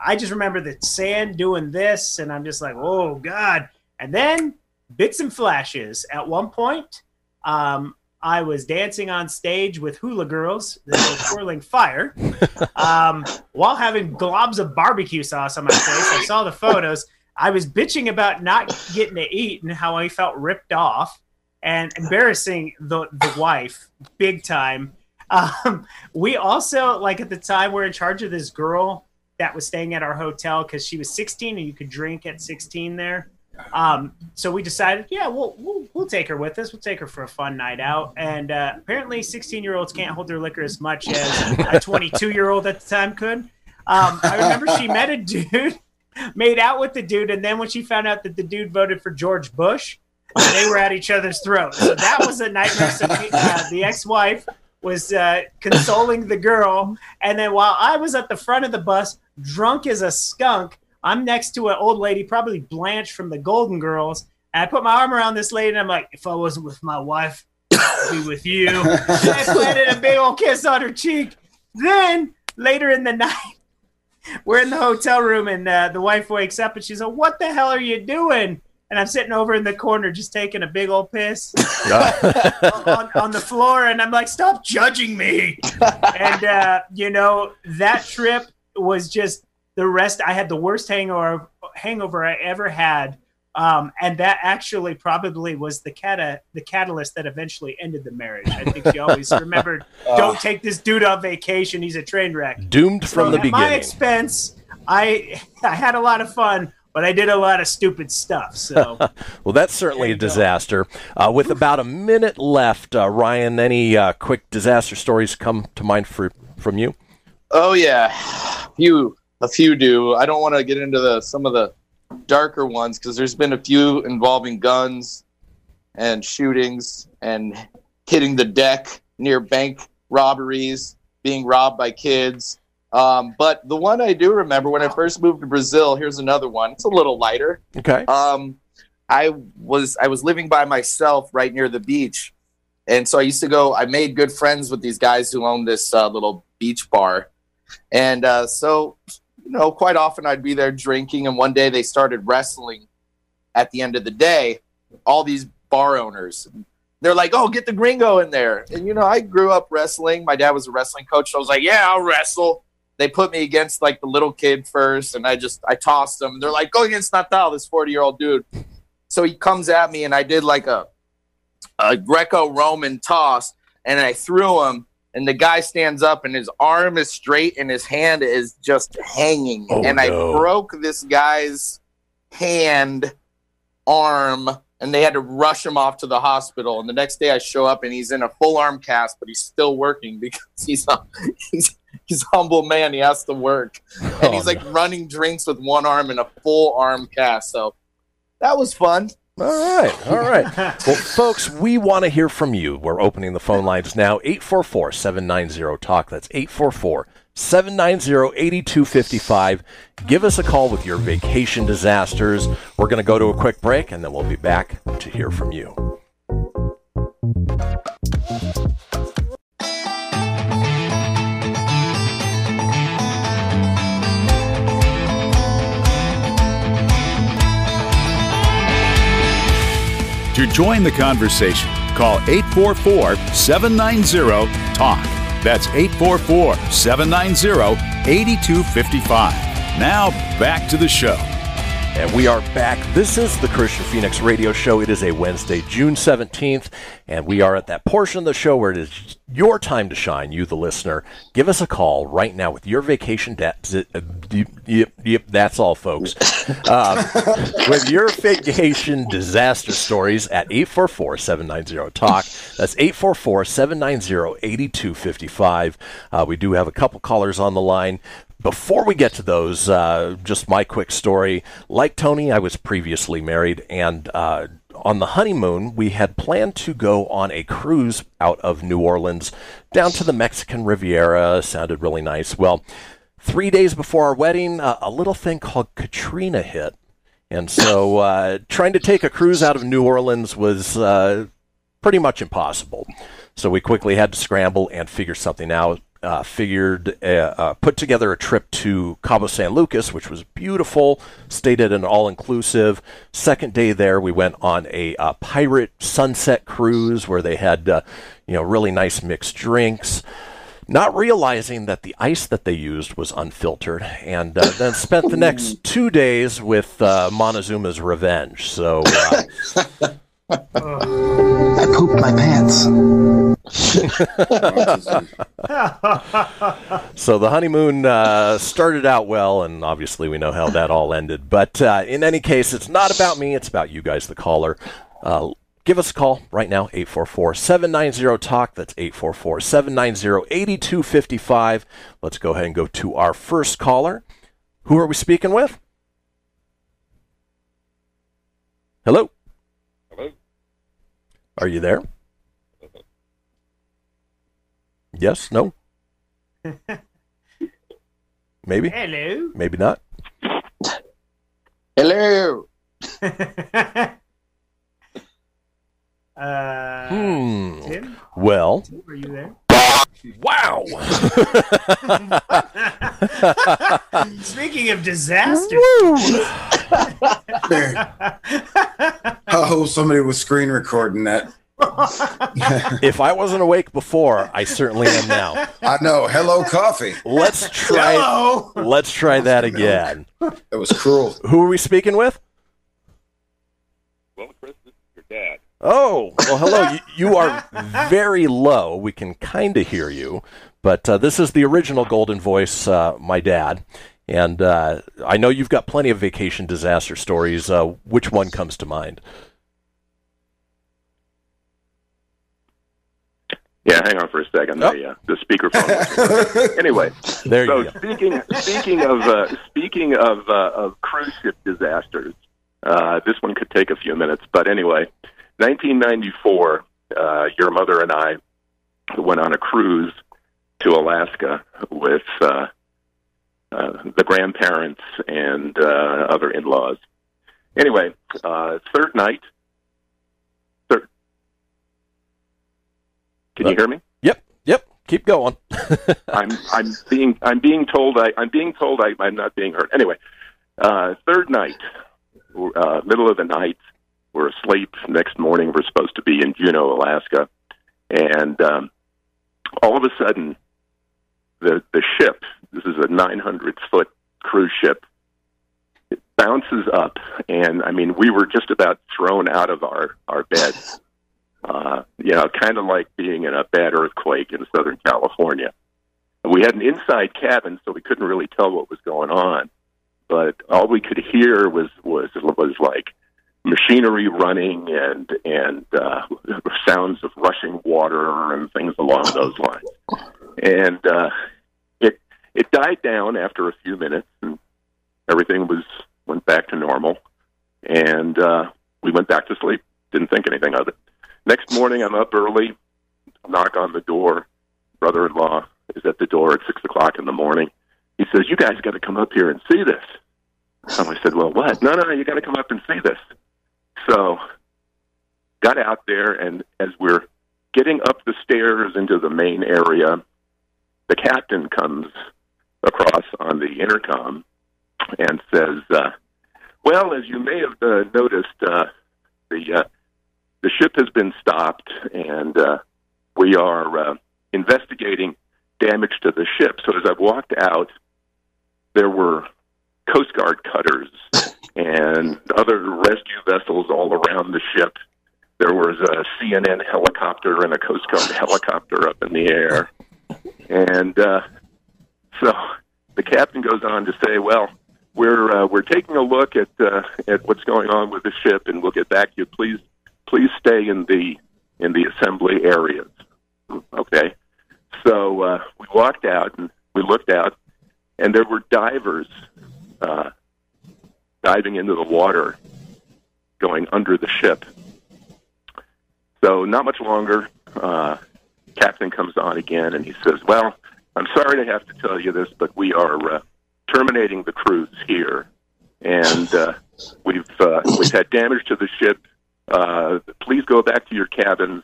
I just remember the sand doing this, and I'm just like, oh, God. And then bits and flashes. At one point, um, I was dancing on stage with hula girls that were twirling fire um, while having globs of barbecue sauce on my face. I saw the photos. I was bitching about not getting to eat and how I felt ripped off and embarrassing the, the wife big time. Um, we also, like at the time, we're in charge of this girl that was staying at our hotel because she was sixteen and you could drink at sixteen there. Um, so we decided, yeah, we'll, we'll we'll take her with us. We'll take her for a fun night out. And uh, apparently sixteen-year-olds can't hold their liquor as much as a twenty-two-year-old at the time could. Um, I remember she met a dude, made out with the dude, and then when she found out that the dude voted for George Bush, They were at each other's throats. So that was a nightmare. So uh, the ex-wife was uh, consoling the girl. And then while I was at the front of the bus, drunk as a skunk, I'm next to an old lady, probably Blanche from the Golden Girls. And I put my arm around this lady, and I'm like, if I wasn't with my wife, I'd be with you. And I planted a big old kiss on her cheek. Then later in the night, we're in the hotel room, and uh, the wife wakes up, and she's like, what the hell are you doing? And I'm sitting over in the corner just taking a big old piss yeah. on, on, on the floor. And I'm like, stop judging me. And, uh, you know, that trip was just the rest. I had the worst hangover, hangover I ever had. Um, and that actually probably was the cata- the catalyst that eventually ended the marriage. I think she always remembered, don't take this dude on vacation. He's a train wreck. Doomed from so the at beginning. At my expense, I I had a lot of fun, but I did a lot of stupid stuff. So, well, that's certainly a disaster. Uh, with about a minute left, uh, Ryan, any uh, quick disaster stories come to mind for, from you? Oh, yeah. You, a few do. I don't want to get into the some of the darker ones because there's been a few involving guns and shootings and hitting the deck near bank robberies, being robbed by kids. Um, but the one I do remember when I first moved to Brazil, here's another one. It's a little lighter. Okay. Um, I was I was living by myself right near the beach. And so I used to go, I made good friends with these guys who owned this uh, little beach bar. And uh, so you know, quite often I'd be there drinking, and one day they started wrestling at the end of the day. All these bar owners, they're like, oh, get the gringo in there. And, you know, I grew up wrestling. My dad was a wrestling coach. So I was like, yeah, I'll wrestle. They put me against, like, the little kid first, and I just, I tossed them. They're like, go against Natal, this forty-year-old dude. So he comes at me, and I did, like, a, a Greco-Roman toss, and I threw him. And the guy stands up, and his arm is straight, and his hand is just hanging. Oh, and no. I broke this guy's hand, arm, and they had to rush him off to the hospital. And the next day I show up, and he's in a full-arm cast, but he's still working because he's a, he's, he's a humble man. He has to work. And oh, he's, like, no. running drinks with one arm in a full-arm cast. So that was fun. All right. All right. Well, folks, we want to hear from you. We're opening the phone lines now. eight four four, seven nine zero, talk. That's eight four four, seven nine zero, eight two five five. Give us a call with your vacation disasters. We're going to go to a quick break, and then we'll be back to hear from you. To join the conversation, call eight four four, seven nine zero, talk. That's eight four four, seven nine zero, eight two five five. Now, back to the show. And we are back. This is the Kristian Fenix Radio Show. It is a Wednesday, June seventeenth, and we are at that portion of the show where it is your time to shine, you, the listener. Give us a call right now with your vacation debt. Yep, yep, that's all, folks. Uh, with your vacation disaster stories at eight four four, seven nine zero, talk. That's eight four four, seven nine zero, eight two five five. Uh, we do have a couple callers on the line. Before we get to those, uh, just my quick story. Like Tony, I was previously married, and uh, on the honeymoon, we had planned to go on a cruise out of New Orleans down to the Mexican Riviera. Sounded really nice. Well, three days before our wedding, uh, a little thing called Katrina hit. And so uh, trying to take a cruise out of New Orleans was uh, pretty much impossible. So we quickly had to scramble and figure something out. Uh, figured, uh, uh, put together a trip to Cabo San Lucas, which was beautiful, stayed at an all-inclusive. Second day there, we went on a uh, pirate sunset cruise where they had, uh, you know, really nice mixed drinks, not realizing that the ice that they used was unfiltered, and uh, then spent the next two days with uh, Montezuma's Revenge. So... Uh, I pooped my pants. So the honeymoon uh, started out well, and obviously we know how that all ended. But uh, in any case, it's not about me. It's about you guys, the caller. Uh, give us a call right now, eight four four, seven nine zero, talk. That's eight four four, seven nine zero, eight two five five. Let's go ahead and go to our first caller. Who are we speaking with? Hello? Are you there? Yes? No? Maybe? Hello? Maybe not. Hello? uh, hmm. Tim? Well. Tim, are you there? Wow! Speaking of disaster, oh, somebody was screen recording that. If I wasn't awake before, I certainly am now. I know. Hello, coffee. Let's try. Hello. Let's try that again. That was cruel. Who are we speaking with? Well, Chris, this is your dad. Oh, well, hello. You, you are very low. We can kind of hear you. But uh, this is the original Golden Voice, uh, my dad. And uh, I know you've got plenty of vacation disaster stories. Uh, which one comes to mind? Yeah, hang on for a second. Oh. The, uh, the speakerphone. Anyway, there so you go. Speaking, speaking of, uh, speaking of, uh, of cruise ship disasters, uh, this one could take a few minutes. But anyway... nineteen ninety-four, uh, your mother and I went on a cruise to Alaska with uh, uh, the grandparents and uh, other in-laws. Anyway, uh, third night. Third. Can you hear me? Yep, yep. Keep going. I'm I'm being I'm being told I I'm being told I, I'm not being heard. Anyway, uh, third night, uh, middle of the night. We're asleep. Next morning, we're supposed to be in Juneau, Alaska. And um, all of a sudden, the the ship, this is a nine hundred foot cruise ship, it bounces up. And, I mean, we were just about thrown out of our, our bed. Uh, you know, kind of like being in a bad earthquake in Southern California. And we had an inside cabin, so we couldn't really tell what was going on. But all we could hear was was, was like, machinery running and and uh, sounds of rushing water and things along those lines, and uh, it it died down after a few minutes, and everything was went back to normal, and uh, we went back to sleep. Didn't think anything of it. Next morning, I'm up early, knock on the door. Brother-in-law is at the door at six o'clock in the morning. He says, "You guys got to come up here and see this." And I said, "Well, what? No, no, you got to come up and see this." So, got out there, and as we're getting up the stairs into the main area, the captain comes across on the intercom and says, uh, "Well, as you may have uh, noticed, uh, the uh, the ship has been stopped, and uh, we are uh, investigating damage to the ship." So, as I've walked out, there were Coast Guard cutters and other rescue vessels all around the ship. There was a C N N helicopter and a Coast Guard helicopter up in the air. And uh, so the captain goes on to say, well, we're uh, we're taking a look at uh, at what's going on with the ship, and we'll get back to you. Please, please stay in the in the assembly areas. Okay. So uh, we walked out, and we looked out, and there were divers Uh, diving into the water, going under the ship. So not much longer, uh, captain comes on again, and he says, well, I'm sorry to have to tell you this, but we are uh, terminating the cruise here, and uh, we've uh, we've had damage to the ship. Uh, please go back to your cabins,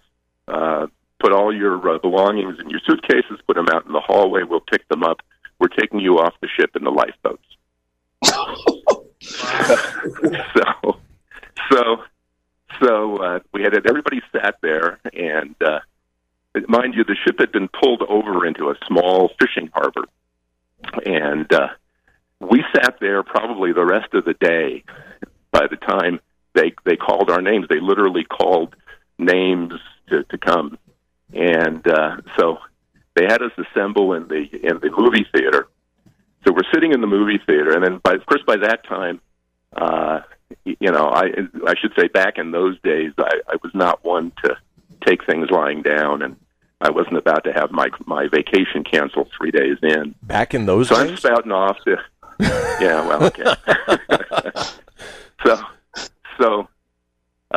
uh, put all your uh, belongings in your suitcases, put them out in the hallway, we'll pick them up. We're taking you off the ship in the lifeboats. so, so, so uh, we had everybody sat there, and uh, mind you, the ship had been pulled over into a small fishing harbor, and uh, we sat there probably the rest of the day. By the time they they called our names, they literally called names to, to come, and uh, so they had us assemble in the in the movie theater. So we're sitting in the movie theater, and then, by, of course, by that time, uh, you know, I I should say back in those days, I, I was not one to take things lying down, and I wasn't about to have my my vacation canceled three days in. Back in those so days? So I'm spouting off. To, yeah, well, okay. so so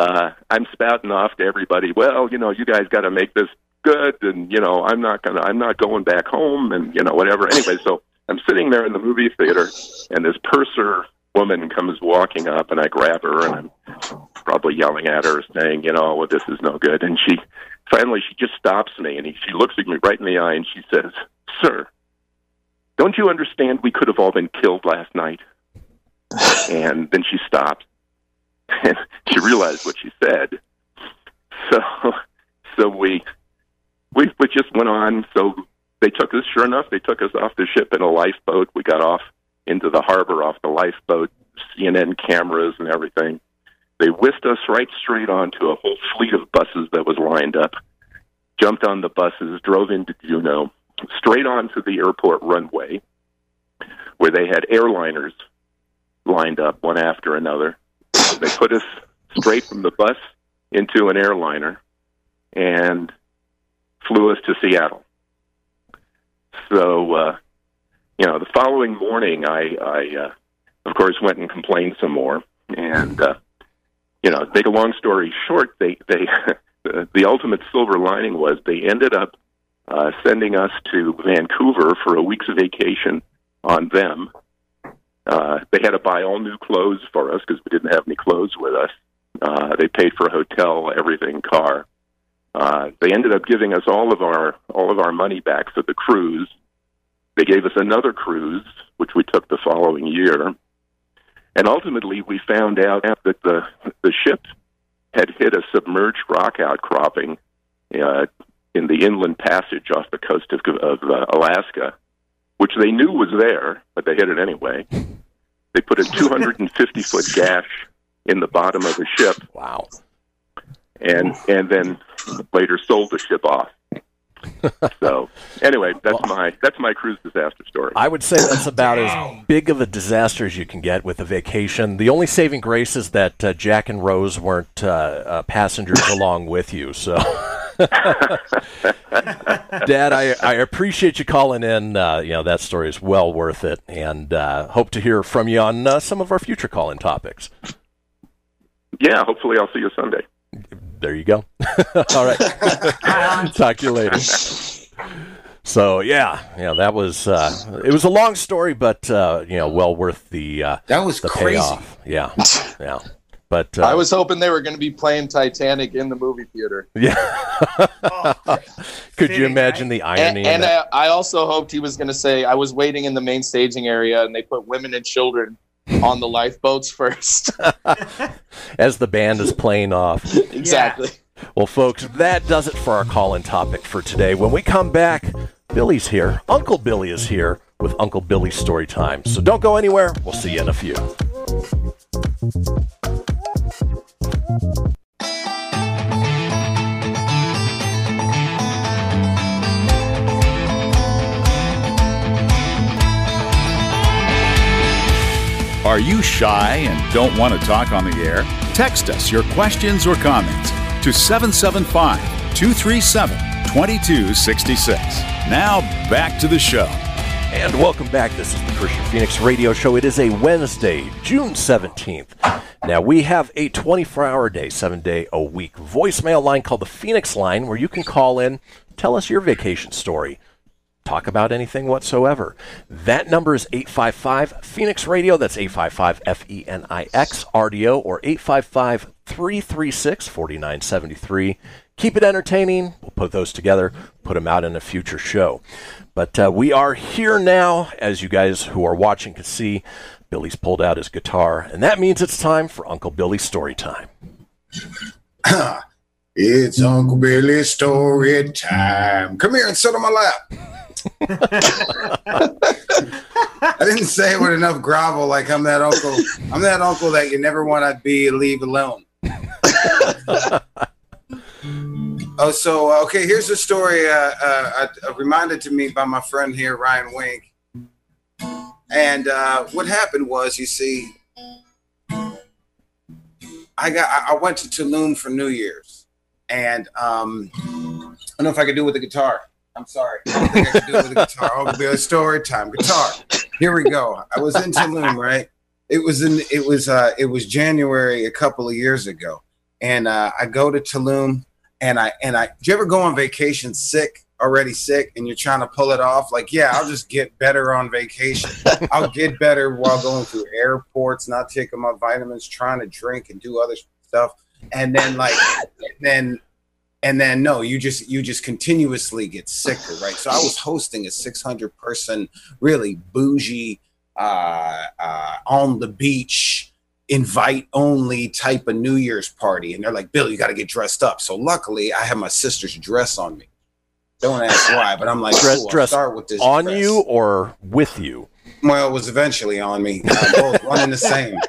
uh, I'm spouting off to everybody, well, you know, you guys got to make this good, and, you know, I'm not gonna, I'm not going back home, and, you know, whatever. Anyway, so I'm sitting there in the movie theater, and this purser woman comes walking up, and I grab her, and I'm probably yelling at her, saying, you know, well, this is no good. And she finally, she just stops me, and she looks at me right in the eye, and she says, "Sir, don't you understand we could have all been killed last night?" And then she stopped, and she realized what she said. So, so we, we we just went on. So they took us. Sure enough, they took us off the ship in a lifeboat. We got off into the harbor off the lifeboat. C N N cameras and everything. They whisked us right straight onto a whole fleet of buses that was lined up. Jumped on the buses, drove into Juneau, straight onto the airport runway, where they had airliners lined up one after another. They put us straight from the bus into an airliner and flew us to Seattle. So, uh, you know, the following morning, I, I uh, of course, went and complained some more. And, uh, you know, to make a long story short, they, they the ultimate silver lining was they ended up uh, sending us to Vancouver for a week's vacation on them. Uh, they had to buy all new clothes for us because we didn't have any clothes with us. Uh, they paid for hotel, everything, car. Uh, they ended up giving us all of our all of our money back for the cruise. They gave us another cruise, which we took the following year. And ultimately, we found out that the the ship had hit a submerged rock outcropping uh, in the inland passage off the coast of, of uh, Alaska, which they knew was there, but they hit it anyway. They put a two hundred fifty foot gash in the bottom of the ship. Wow. And and then later sold the ship off. So anyway, that's my that's my cruise disaster story. I would say that's about as big of a disaster as you can get with a vacation. The only saving grace is that uh, Jack and Rose weren't uh, uh, passengers along with you. So, Dad, I, I appreciate you calling in. Uh, you know, that story is well worth it, and uh, hope to hear from you on uh, some of our future call-in topics. Yeah, hopefully I'll see you Sunday. There you go. All right. Talk to you later. So, yeah, yeah, that was, uh, it was a long story, but, uh, you know, well worth the, uh, that was the crazy payoff. Yeah. Yeah. But uh, I was hoping they were going to be playing Titanic in the movie theater. Yeah. Oh, could fitting, you imagine right? The irony? And, and I, I also hoped he was going to say, I was waiting in the main staging area and they put women and children on the lifeboats first. As the band is playing off. Exactly. Yeah. Well, folks, that does it for our call-in topic for today. When we come back, Billy's here. Uncle Billy is here with Uncle Billy's Story Time. So don't go anywhere. We'll see you in a few. Are you shy and don't want to talk on the air? Text us your questions or comments to seven seven five, two three seven, two two six six. Now back to the show. And welcome back. This is the Kristian Fenix Radio Show. It is a Wednesday, June seventeenth. Now, we have a twenty-four hour day, seven day a week voicemail line called the Phoenix Line where you can call in, tell us your vacation story. Talk about anything whatsoever. That number is eight five five, Phoenix Radio. That's eight five five, F E N I X, R D O, or eight five five, three three six, four nine seven three. Keep it entertaining. We'll put those together, put them out in a future show. But uh, we are here now, as you guys who are watching can see. Billy's pulled out his guitar, and that means it's time for Uncle Billy's Story Time. It's Uncle Billy's Story Time. Come here and sit on my lap. I didn't say it with enough grovel. Like I'm that uncle. I'm that uncle that you never want to be. Leave alone. Oh, so okay. Here's a story uh, uh, uh, reminded to me by my friend here, Ryan Wink. And uh, what happened was, you see, I got I went to Tulum for New Year's, and um, I don't know if I could do it with the guitar. I'm sorry. I don't think I can do it with a guitar. Oh, it'll be a story time. Guitar. Here we go. I was in Tulum, right? It was in. It was. Uh, it was January a couple of years ago, and uh, I go to Tulum, and I and I. Do you ever go on vacation sick? Already sick, and you're trying to pull it off? Like, yeah, I'll just get better on vacation. I'll get better while going through airports, not taking my vitamins, trying to drink and do other stuff, and then like, and then, and then no, you just you just continuously get sicker, right? So I was hosting a six hundred person, really bougie, uh, uh, on the beach, invite only type of New Year's party, and they're like, Bill, you got to get dressed up. So luckily, I had my sister's dress on me. Don't ask why, but I'm like, dress, cool, dress start with this on dress. You or with you? Well, it was eventually on me. I both one and the same.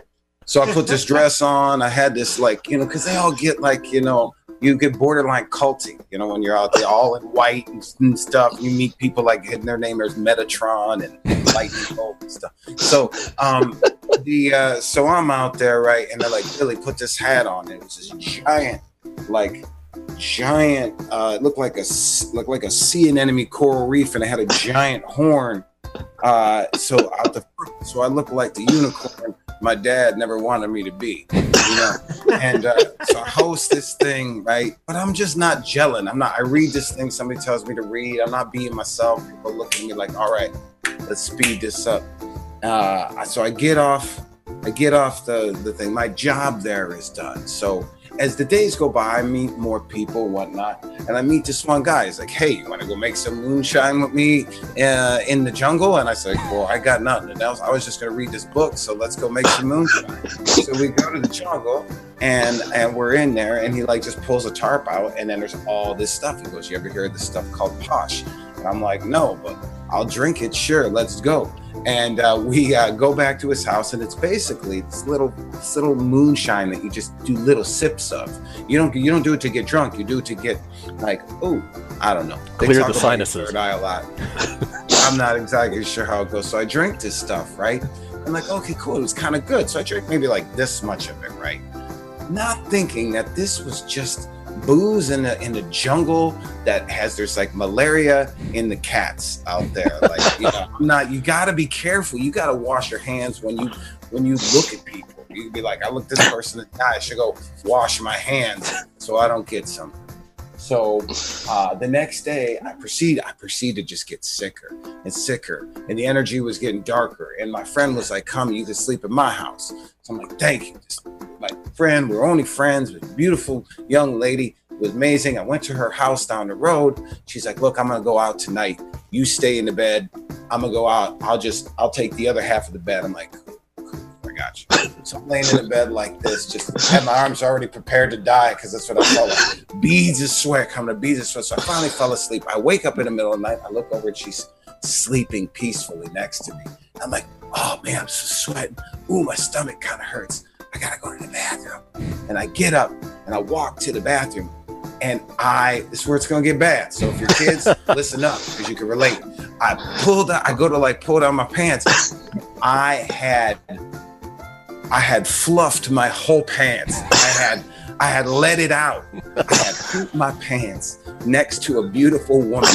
So I put this dress on. I had this, like, you know, because they all get like, you know, you get borderline culty, you know, when you're out there all in white and, and stuff. You meet people like hitting their name is Metatron and Lightning Bolt and stuff. So um, the uh, so I'm out there, right? And they're like, Billy, put this hat on. And it was this giant, like. Giant, uh, it looked like a looked like a sea anemone coral reef, and it had a giant horn. Uh, so out the so I looked like the unicorn my dad never wanted me to be, you know. And uh, so I host this thing, right? But I'm just not gelling. I'm not. I read this thing somebody tells me to read. I'm not being myself. People look at me like, all right, let's speed this up. Uh, so I get off. I get off the the thing. My job there is done. So. As the days go by, I meet more people, whatnot, and I meet this one guy. He's like, hey, you want to go make some moonshine with me uh, in the jungle? And I said, well, I got nothing. And I was, I was just going to read this book, so let's go make some moonshine. So we go to the jungle, and and we're in there, and he like just pulls a tarp out, and then there's all this stuff. He goes, you ever hear of this stuff called posh? And I'm like, no, but I'll drink it. Sure, let's go. And uh, we uh, go back to his house, and it's basically this little, this little moonshine that you just do little sips of. You don't, you don't do it to get drunk. You do it to get like, oh, I don't know. They clear the sinuses. Third eye a lot. I'm not exactly sure how it goes. So I drink this stuff, right? I'm like, okay, cool. It was kind of good. So I drank maybe like this much of it, right? Not thinking that this was just booze in the in the jungle that has there's like malaria in the cats out there, like, you know, I'm not, you gotta be careful, you gotta wash your hands when you when you look at people. You can be like, I look this person in the eye, I should go wash my hands so I don't get some. So uh the next day I proceed I proceed to just get sicker and sicker, and the energy was getting darker, and my friend was like, come, you can sleep at my house. So I'm like, thank you. Just my friend, we're only friends, but beautiful young lady, it was amazing. I went to her house down the road. She's like, look, I'm gonna go out tonight. You stay in the bed. I'm gonna go out. I'll just, I'll take the other half of the bed. I'm like, I got you. So I'm laying in the bed like this, just had my arms already prepared to die, because that's what I felt like. Beads of sweat coming to beads of sweat. So I finally fell asleep. I wake up in the middle of the night. I look over and she's sleeping peacefully next to me. I'm like, oh man, I'm so sweating. Ooh, my stomach kind of hurts. I gotta go to the bathroom. And I get up and I walk to the bathroom, and I, this is where it's gonna get bad. So if your kids, listen up, because you can relate. I pulled out, I go to like pull down my pants. I had, I had fluffed my whole pants. I had, I had let it out. I had pooped my pants next to a beautiful woman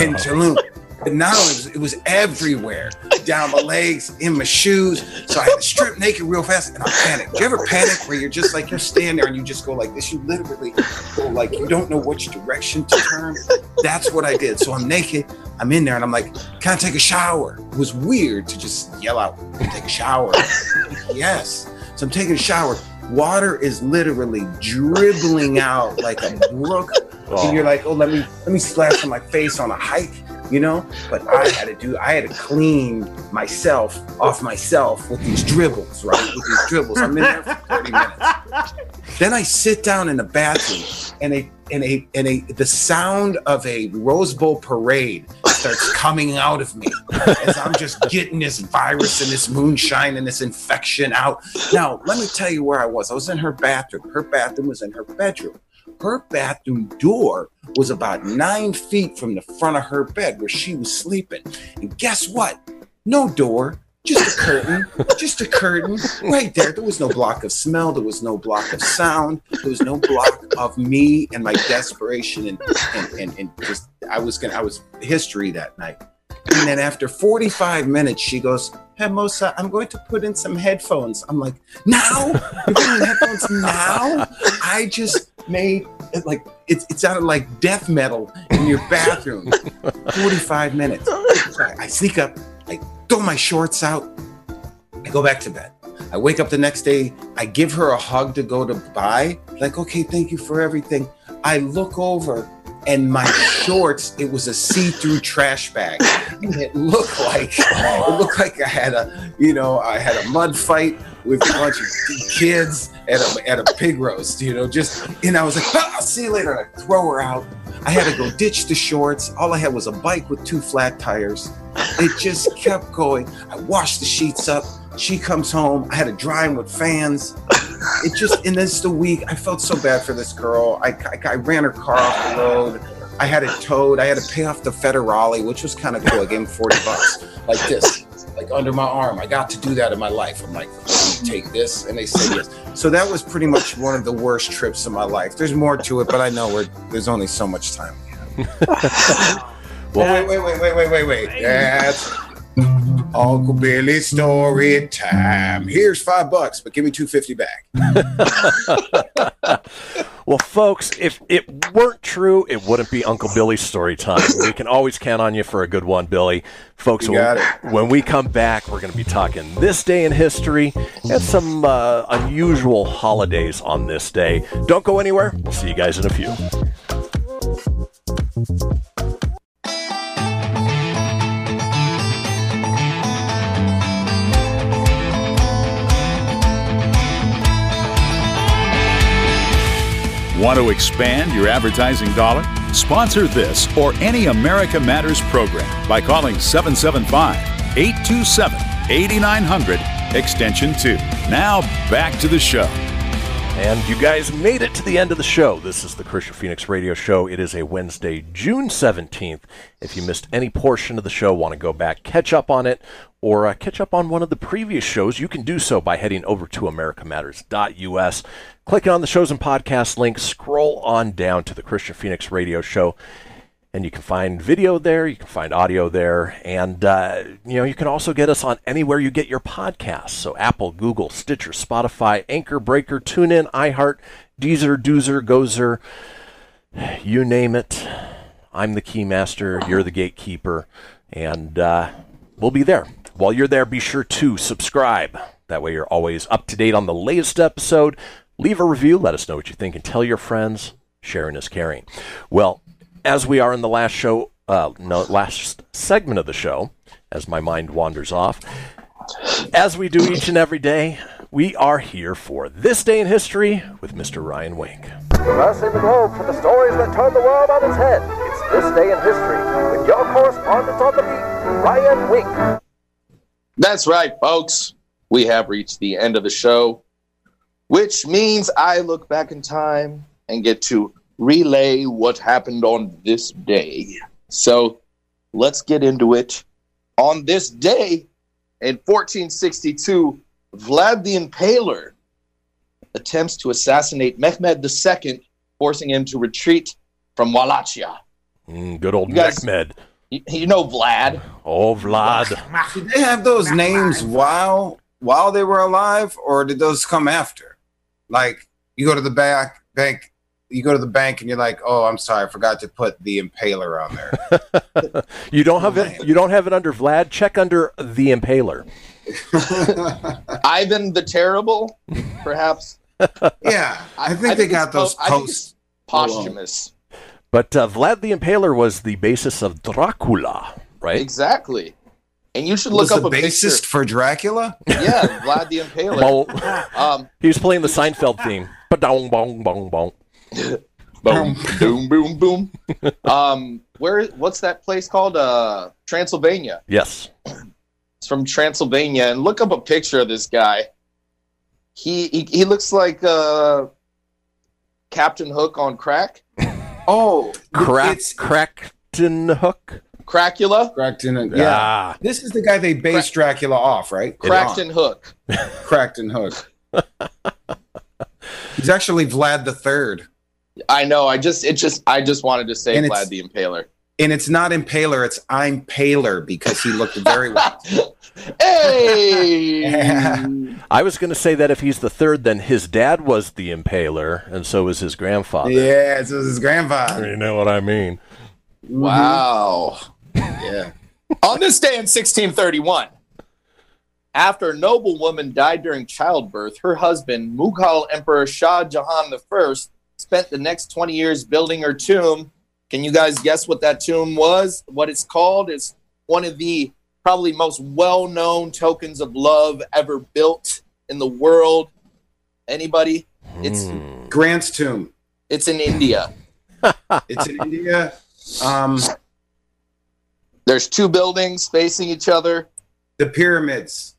in Tulum. But now it was, it was everywhere, down my legs, in my shoes. So I had to strip naked real fast, and I panicked. Do you ever panic where you're just like, you stand there and you just go like this? You literally go like, you don't know which direction to turn. That's what I did. So I'm naked, I'm in there, and I'm like, can I take a shower? It was weird to just yell out, take a shower. Yes. So I'm taking a shower. Water is literally dribbling out like a brook. Oh. And you're like, oh, let me let me splash on my face on a hike, you know? But I had to do, I had to clean myself off myself with these dribbles, right? With these dribbles. I'm in there for thirty minutes. Then I sit down in the bathroom, and a and a and a the sound of a Rose Bowl parade starts coming out of me as I'm just getting this virus and this moonshine and this infection out. Now, let me tell you where I was. I was in her bathroom. Her bathroom was in her bedroom. Her bathroom door was about nine feet from the front of her bed where she was sleeping. And guess what? No door, just a curtain, just a curtain right there. There was no block of smell. There was no block of sound. There was no block of me and my desperation. And, and, and, and just, I was going to, I was history that night. And then after forty-five minutes, she goes, "Hey, Mosa, I'm going to put in some headphones." I'm like, "Now? You're putting in headphones now? I just made it like, it, it sounded like death metal in your bathroom." forty-five minutes. So I, I sneak up, I throw my shorts out, I go back to bed. I wake up the next day, I give her a hug to go to buy. Like, "Okay, thank you for everything." I look over, and my shorts, it was a see-through trash bag. And it looked like it looked like I had a, you know, I had a mud fight with a bunch of kids at a at a pig roast, you know, just, and I was like, "Oh, I'll see you later." And I throw her out. I had to go ditch the shorts. All I had was a bike with two flat tires. It just kept going. I washed the sheets up. She comes home. I had to dry them with fans. It just, and this the week, I felt so bad for this girl. I, I, I ran her car off the road. I had it towed. I had to pay off the Federale, which was kind of cool. I gave him forty bucks, like this, like under my arm. I got to do that in my life. I'm like, "Take this," and they said yes. So that was pretty much one of the worst trips of my life. There's more to it, but I know we're, there's only so much time we have. Well, wait, wait, wait, wait, wait, wait, wait. That's Uncle Billy's story time. Here's five bucks, but give me two fifty back. Well, folks, if it weren't true, it wouldn't be Uncle Billy's story time. We can always count on you for a good one, Billy. Folks, when, when we come back, we're going to be talking this day in history and some uh, unusual holidays on this day. Don't go anywhere. We'll see you guys in a few. Want to expand your advertising dollar? Sponsor this or any America Matters program by calling seven seven five, eight two seven, eight nine zero zero, extension two. Now back to the show. And you guys made it to the end of the show. This is the Kristian Fenix Radio Show. It is a Wednesday, June seventeenth. If you missed any portion of the show, want to go back, catch up on it, or uh, catch up on one of the previous shows, you can do so by heading over to america matters dot u s. Click on the shows and podcast link, scroll on down to the Kristian Fenix Radio Show, and you can find video there, you can find audio there, and uh, you know, you can also get us on anywhere you get your podcasts. So Apple, Google, Stitcher, Spotify, Anchor, Breaker, TuneIn, iHeart, Deezer, Doozer, Gozer, you name it. I'm the Keymaster, you're the Gatekeeper, and uh, we'll be there. While you're there, be sure to subscribe. That way you're always up to date on the latest episode. Leave a review, let us know what you think, and tell your friends. Sharing is caring. Well, as we are in the last show, uh, no, last segment of the show, as my mind wanders off, as we do each and every day, we are here for This Day in History with Mister Ryan Wink. From us in the globe for the stories that turn the world on its head, it's This Day in History with your correspondent on the beat, Ryan Wink. That's right, folks. We have reached the end of the show, which means I look back in time and get to relay what happened on this day. So let's get into it. On this day in fourteen sixty-two, Vlad the Impaler attempts to assassinate Mehmed the Second, forcing him to retreat from Wallachia. Mm, good old you guys, Mehmed. You, you know Vlad. Oh, Vlad. Did they have those names while while they were alive, or did those come after? Like, you go to the back bank, you go to the bank, and you're like, "Oh, I'm sorry, I forgot to put the Impaler on there." You don't have it. You don't have it under Vlad. Check under the Impaler. Ivan the Terrible, perhaps. Yeah, I think I they think got those po- posts posthumous. But uh, Vlad the Impaler was the basis of Dracula, right? Exactly. And you should look was up the a bassist picture. For Dracula? Yeah, Vlad the Impaler. um, he was playing the Seinfeld theme. Ba-dong, bong, bong, bong. Boom, boom, boom, boom. Um, where? What's that place called? Uh, Transylvania. Yes. It's from Transylvania. And look up a picture of this guy. He he, he looks like uh, Captain Hook on crack. Oh, crack, it's Captain Hook. Cracula? Cracton, yeah. Ah. This is the guy they based Crack- Dracula off, right? Cracton Hook. Cracton Hook. He's actually Vlad the Third. I know. I just, it just, I just wanted to say and Vlad the Impaler. And it's not impaler, it's I'm paler, because he looked very white. Hey! Yeah. I was going to say that if he's the third, then his dad was the impaler, and so was his grandfather. Yeah, so was his grandfather. You know what I mean. Wow. Mm-hmm. Yeah. On this day in sixteen thirty-one, after a noblewoman died during childbirth, her husband, Mughal Emperor Shah Jahan the First, spent the next twenty years building her tomb. Can you guys guess what that tomb was? What it's called? It's one of the probably most well-known tokens of love ever built in the world. Anybody? It's mm. Grant's tomb. It's in India. It's in India. Um, There's two buildings facing each other. The pyramids.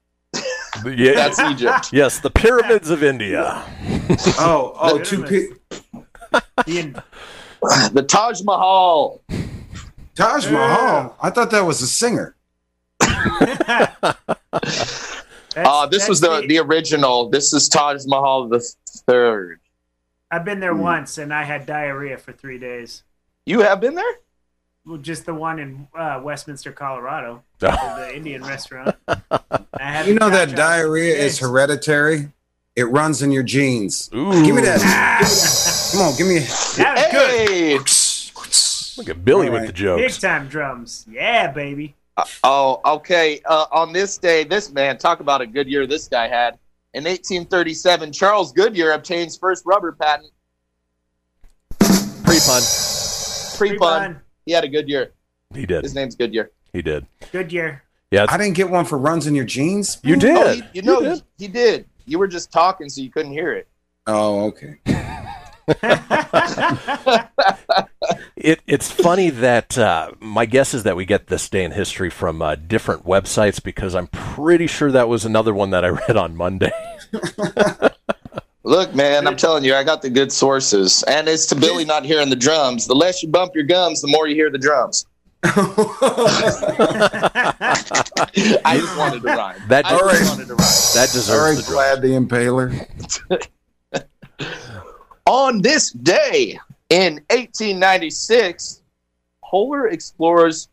Yeah. That's Egypt. Yes, the pyramids of India. Oh, oh, the two pi- the, the Taj Mahal. Taj Mahal? Yeah. I thought that was a singer. uh, this was the, the original. This is Taj Mahal the Third. I've been there mm. once, and I had diarrhea for three days. You have been there? Well, just the one in uh, Westminster, Colorado, the Indian restaurant. I you know that diarrhea is hereditary. It runs in your genes. Ooh. Give me that. Come on, give me. That was good. Look at Billy right. with the jokes. Big time drums, yeah, baby. Uh, oh, okay. Uh, on this day, this man, talk about a good year this guy had. In eighteen thirty-seven, Charles Goodyear obtained his first rubber patent. Pre-pun. Pre-pun. He had a good year. He did. His name's Goodyear. He did. Goodyear. Yeah. I didn't get one for runs in your jeans. You did. Oh, he, you know, you did. He, he did. You were just talking, so you couldn't hear it. Oh, okay. It, it's funny that uh, my guess is that we get this day in history from uh, different websites, because I'm pretty sure that was another one that I read on Monday. Look, man, I'm telling you, I got the good sources. And it's to Billy not hearing the drums. The less you bump your gums, the more you hear the drums. I just wanted to rhyme. That I just wanted to rhyme. That deserves Very the glad the impaler. On this day in eighteen ninety-six, polar explorers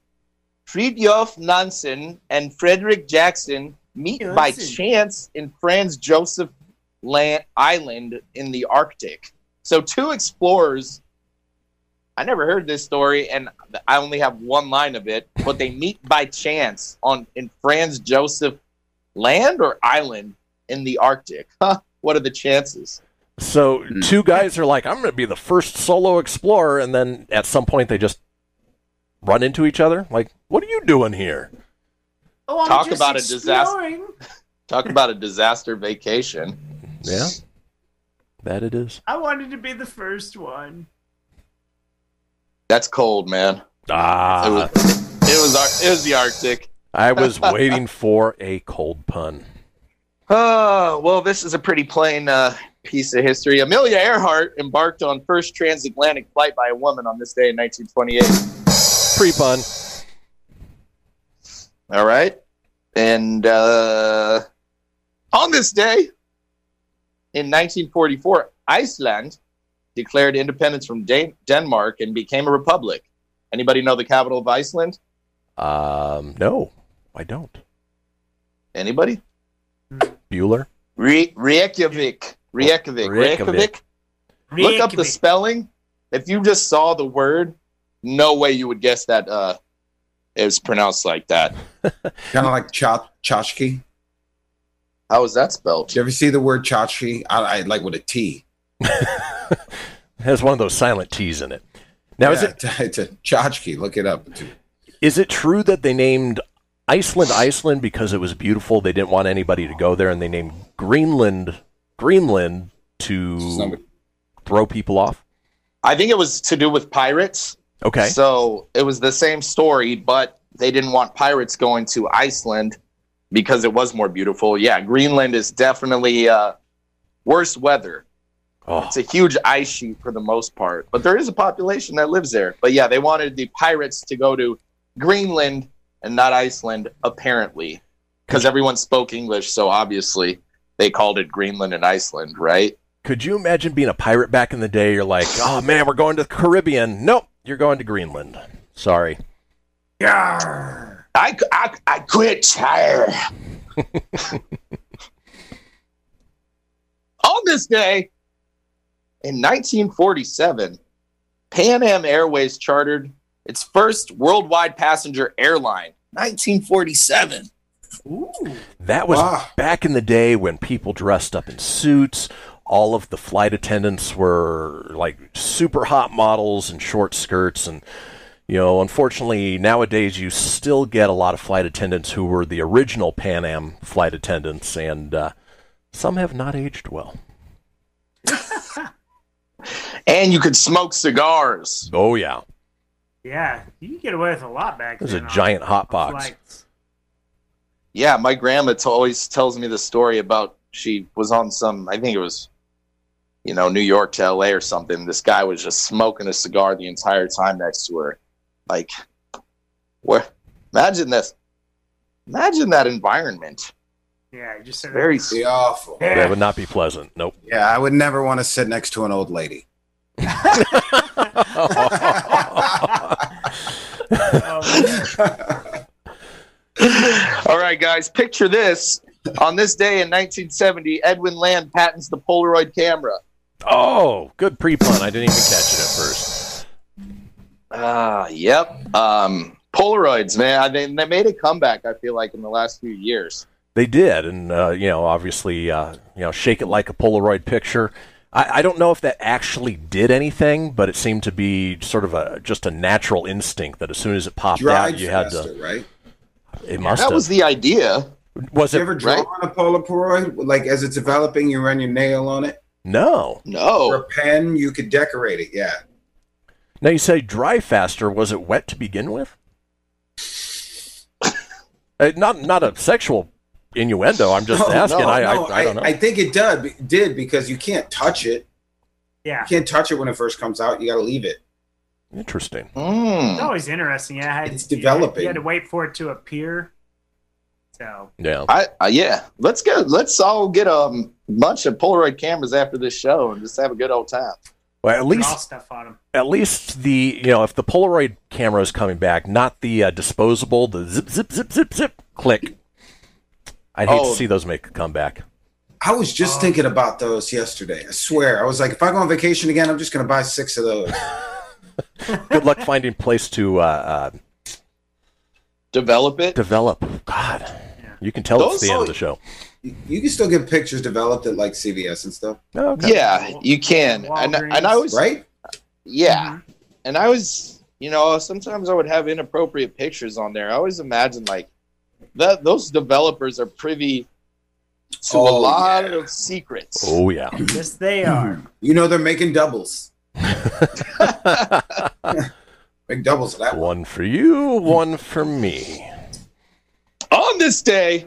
Fridtjof Nansen and Frederick Jackson meet Nansen. by chance in Franz Josef Land Island in the Arctic. So two explorers, I never heard this story, and I only have one line of it, but they meet by chance on in Franz Josef Land or Island in the Arctic. Huh, what are the chances? So two guys are like, I'm going to be the first solo explorer, and then at some point they just run into each other. Like, what are you doing here? Oh, I'm Talk just about exploring. a disaster. Talk about a disaster vacation. Yeah, that it is. I wanted to be the first one. That's cold, man. Ah, it was it was, it was the Arctic. I was waiting for a cold pun. Oh, well, this is a pretty plain uh, piece of history. Amelia Earhart embarked on first transatlantic flight by a woman on this day in nineteen twenty-eight. Pre-pun. All right. And uh, on this day, in nineteen forty-four, Iceland declared independence from Dan- Denmark and became a republic. Anybody know the capital of Iceland? Um, no, I don't. Anybody? Bueller? Re- Reykjavik. Reykjavik. Reykjavik. Reykjavik. Reykjavik. Look up the spelling. If you just saw the word, no way you would guess that uh, it was pronounced like that. Kind of like cho- tchotchke. How is that spelled? Did you ever see the word tchotchke? I, I like with a T. It has one of those silent T's in it. Now, yeah, is it? It's a tchotchke. Look it up. Is it true that they named Iceland, Iceland, because it was beautiful, they didn't want anybody to go there, and they named Greenland, Greenland to Somebody. throw people off? I think it was to do with pirates. Okay. So it was the same story, but they didn't want pirates going to Iceland because it was more beautiful. Yeah, Greenland is definitely uh, worse weather. Oh. It's a huge ice sheet for the most part, but there is a population that lives there. But yeah, they wanted the pirates to go to Greenland and not Iceland, apparently, because everyone spoke English, so obviously they called it Greenland and Iceland, right? Could you imagine being a pirate back in the day? You're like, oh, man, we're going to the Caribbean. Nope, you're going to Greenland. Sorry. Yarr. I, I, I quit. Tire. On this day, in nineteen forty-seven, Pan Am Airways chartered its first worldwide passenger airline. nineteen forty-seven. Ooh. That was wow. back in the day when people dressed up in suits. All of the flight attendants were like super hot models in short skirts. And, you know, unfortunately, nowadays you still get a lot of flight attendants who were the original Pan Am flight attendants. And uh, some have not aged well. And you could smoke cigars. Oh, yeah. Yeah, you could get away with a lot back then. There's a giant hot box. Yeah, my grandma t- always tells me the story about she was on some, I think it was, you know, New York to L A or something. This guy was just smoking a cigar the entire time next to her. Like, where, imagine this. Imagine that environment. Yeah, you just said very that. Awful. Yeah. That would not be pleasant. Nope. Yeah, I would never want to sit next to an old lady. All right, guys, picture this. On this day in nineteen seventy, Edwin Land patents the Polaroid camera. Oh, good pre-pun. I didn't even catch it at first. Ah, uh, yep. Um, Polaroids, man. I mean, they made a comeback, I feel like, in the last few years. They did, and, uh, you know, obviously, uh, you know, shake it like a Polaroid picture. I, I don't know if that actually did anything, but it seemed to be sort of a just a natural instinct that as soon as it popped out, you had to. Right? It must. That was the idea. Was it? You ever draw on a Polaroid? Like as it's developing, you run your nail on it. No, no. Or a pen, you could decorate it. Yeah. Now you say dry faster. Was it wet to begin with? not, not a sexual innuendo. I'm just no, asking. No, I, no, I, I don't know. I, I think it did, did because you can't touch it. Yeah, you can't touch it when it first comes out. You got to leave it. Interesting. Mm. It's always interesting. Yeah, I had, it's developing. You had, you had to wait for it to appear. So yeah, I, uh, yeah. Let's go. Let's all get a bunch of Polaroid cameras after this show and just have a good old time. Well, at least stuff on them. At least the, you know, if the Polaroid camera is coming back, not the uh, disposable, the zip zip zip zip zip click. I'd hate oh. to see those make a comeback. I was just oh. thinking about those yesterday. I swear, I was like, if I go on vacation again, I'm just going to buy six of those. Good luck finding place to uh, uh, develop it. Develop. God, yeah. You can tell Those it's the end of the show. You can still get pictures developed at like C B S and stuff. Oh, okay. Yeah, you can. And, and I was right. Yeah, mm-hmm. And I was, you know, sometimes I would have inappropriate pictures on there. I always imagine like that. Those developers are privy to oh, a lot yeah. of secrets. Oh yeah, yes they are. You know they're making doubles. Big doubles of that one. One for you, one for me. On this day,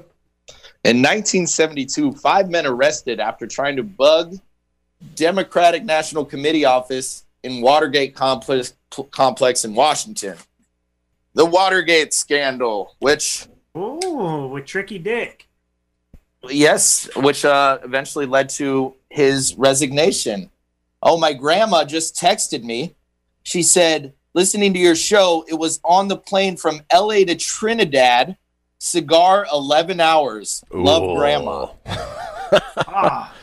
in nineteen seventy-two, five men arrested after trying to bug Democratic National Committee office in Watergate complex, complex in Washington. The Watergate scandal, which... Ooh, with Tricky Dick. Yes, which uh, eventually led to his resignation. Oh, my grandma just texted me. She said, listening to your show, it was on the plane from L A to Trinidad, cigar eleven hours. Ooh. Love, Grandma. ah,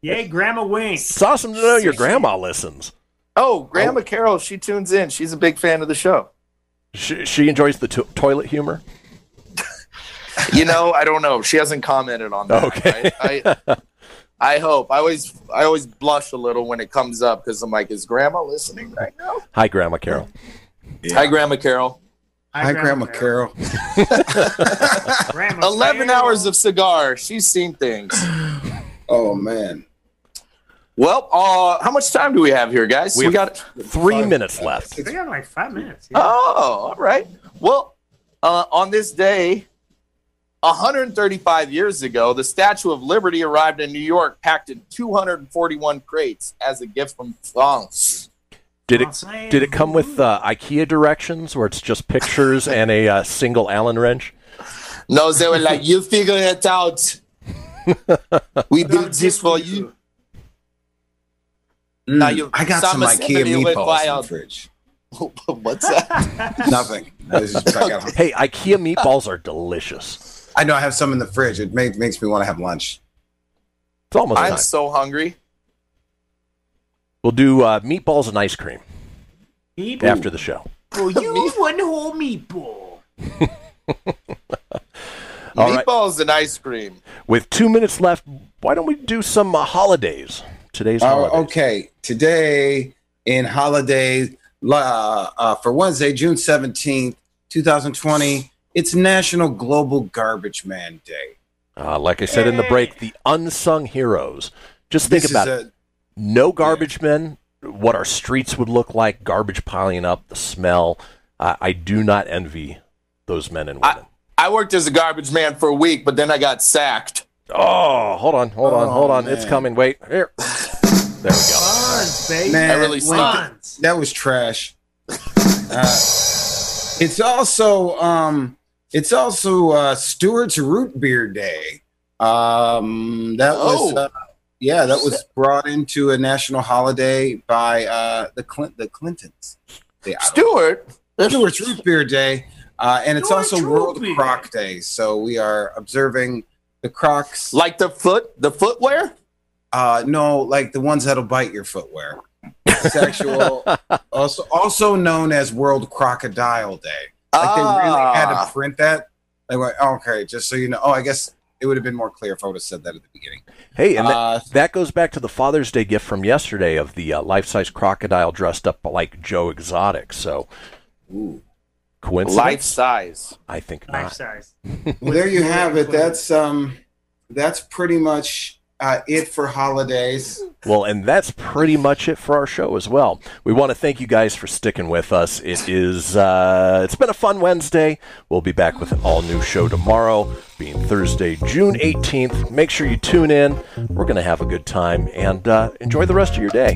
yay, Grandma Wink. It's awesome to know your grandma listens. Oh, Grandma oh. Carol, she tunes in. She's a big fan of the show. She, she enjoys the to- toilet humor? You know, I don't know. She hasn't commented on that. Okay. I, I, I hope. I always I always blush a little when it comes up because I'm like, is Grandma listening right now? Hi, Grandma Carol. Yeah. Hi, Grandma Carol. Hi, Hi Grandma, Grandma Carol. Grandma Eleven Carol. Hours of cigar. She's seen things. Oh, man. Well, uh, how much time do we have here, guys? We, we got three minutes left. We got like five minutes. Yeah. Oh, all right. Well, uh, on this day... one hundred thirty-five years ago, the Statue of Liberty arrived in New York, packed in two hundred forty-one crates as a gift from France. Did it did it come with uh, IKEA directions, where it's just pictures and a uh, single Allen wrench? No, they were like, you figure it out. We built this for you. Mm, now you I got some IKEA meatballs in the fridge. What's that? Nothing. I just back out. Hey, IKEA meatballs are delicious. I know. I have some in the fridge. It make, makes me want to have lunch. It's almost I'm time. So hungry. We'll do uh, meatballs and ice cream meatball. After the show. Well, you one whole meatball. Meatballs right. and ice cream. With two minutes left, why don't we do some uh, holidays? Today's holidays. Uh, okay, today in holidays. Uh, uh, for Wednesday, June seventeenth, twenty twenty, it's National Global Garbage Man Day. Uh, like I said hey. in the break, the unsung heroes. Just think this about a, it. No garbage yeah. men, what our streets would look like, garbage piling up, the smell. Uh, I do not envy those men and women. I, I worked as a garbage man for a week, but then I got sacked. Oh, hold on, hold on, oh, hold on. Man. It's coming. Wait, here. There we go. Bonds, baby. Man, I really bonds. That was trash. Uh, it's also um, it's also uh, Stewart's Root Beer Day. Um, that oh. was uh, yeah, that was brought into a national holiday by uh, the Clint the Clintons. The Stewart. Stewart's Root Beer Day, uh, and it's Stewart's also World Beer. Croc Day. So we are observing the Crocs, like the foot, the footwear. Uh, no, like the ones that'll bite your footwear. Sexual, also also known as World Crocodile Day. Like ah. they really had to print that. They went, oh, okay, just so you know. Oh, I guess it would have been more clear if I would have said that at the beginning. Hey, and uh, that, that goes back to the Father's Day gift from yesterday of the uh, life-size crocodile dressed up like Joe Exotic. So, ooh. Coincidence? Life-size. I think not. Life-size. Well, there you have it. That's um, that's pretty much... Uh, it for holidays. Well, and that's pretty much it for our show as well. We want to thank you guys for sticking with us. It is, uh, it's been a fun Wednesday. We'll be back with an all-new show tomorrow, being Thursday, June eighteenth. Make sure you tune in. We're going to have a good time, and uh, enjoy the rest of your day.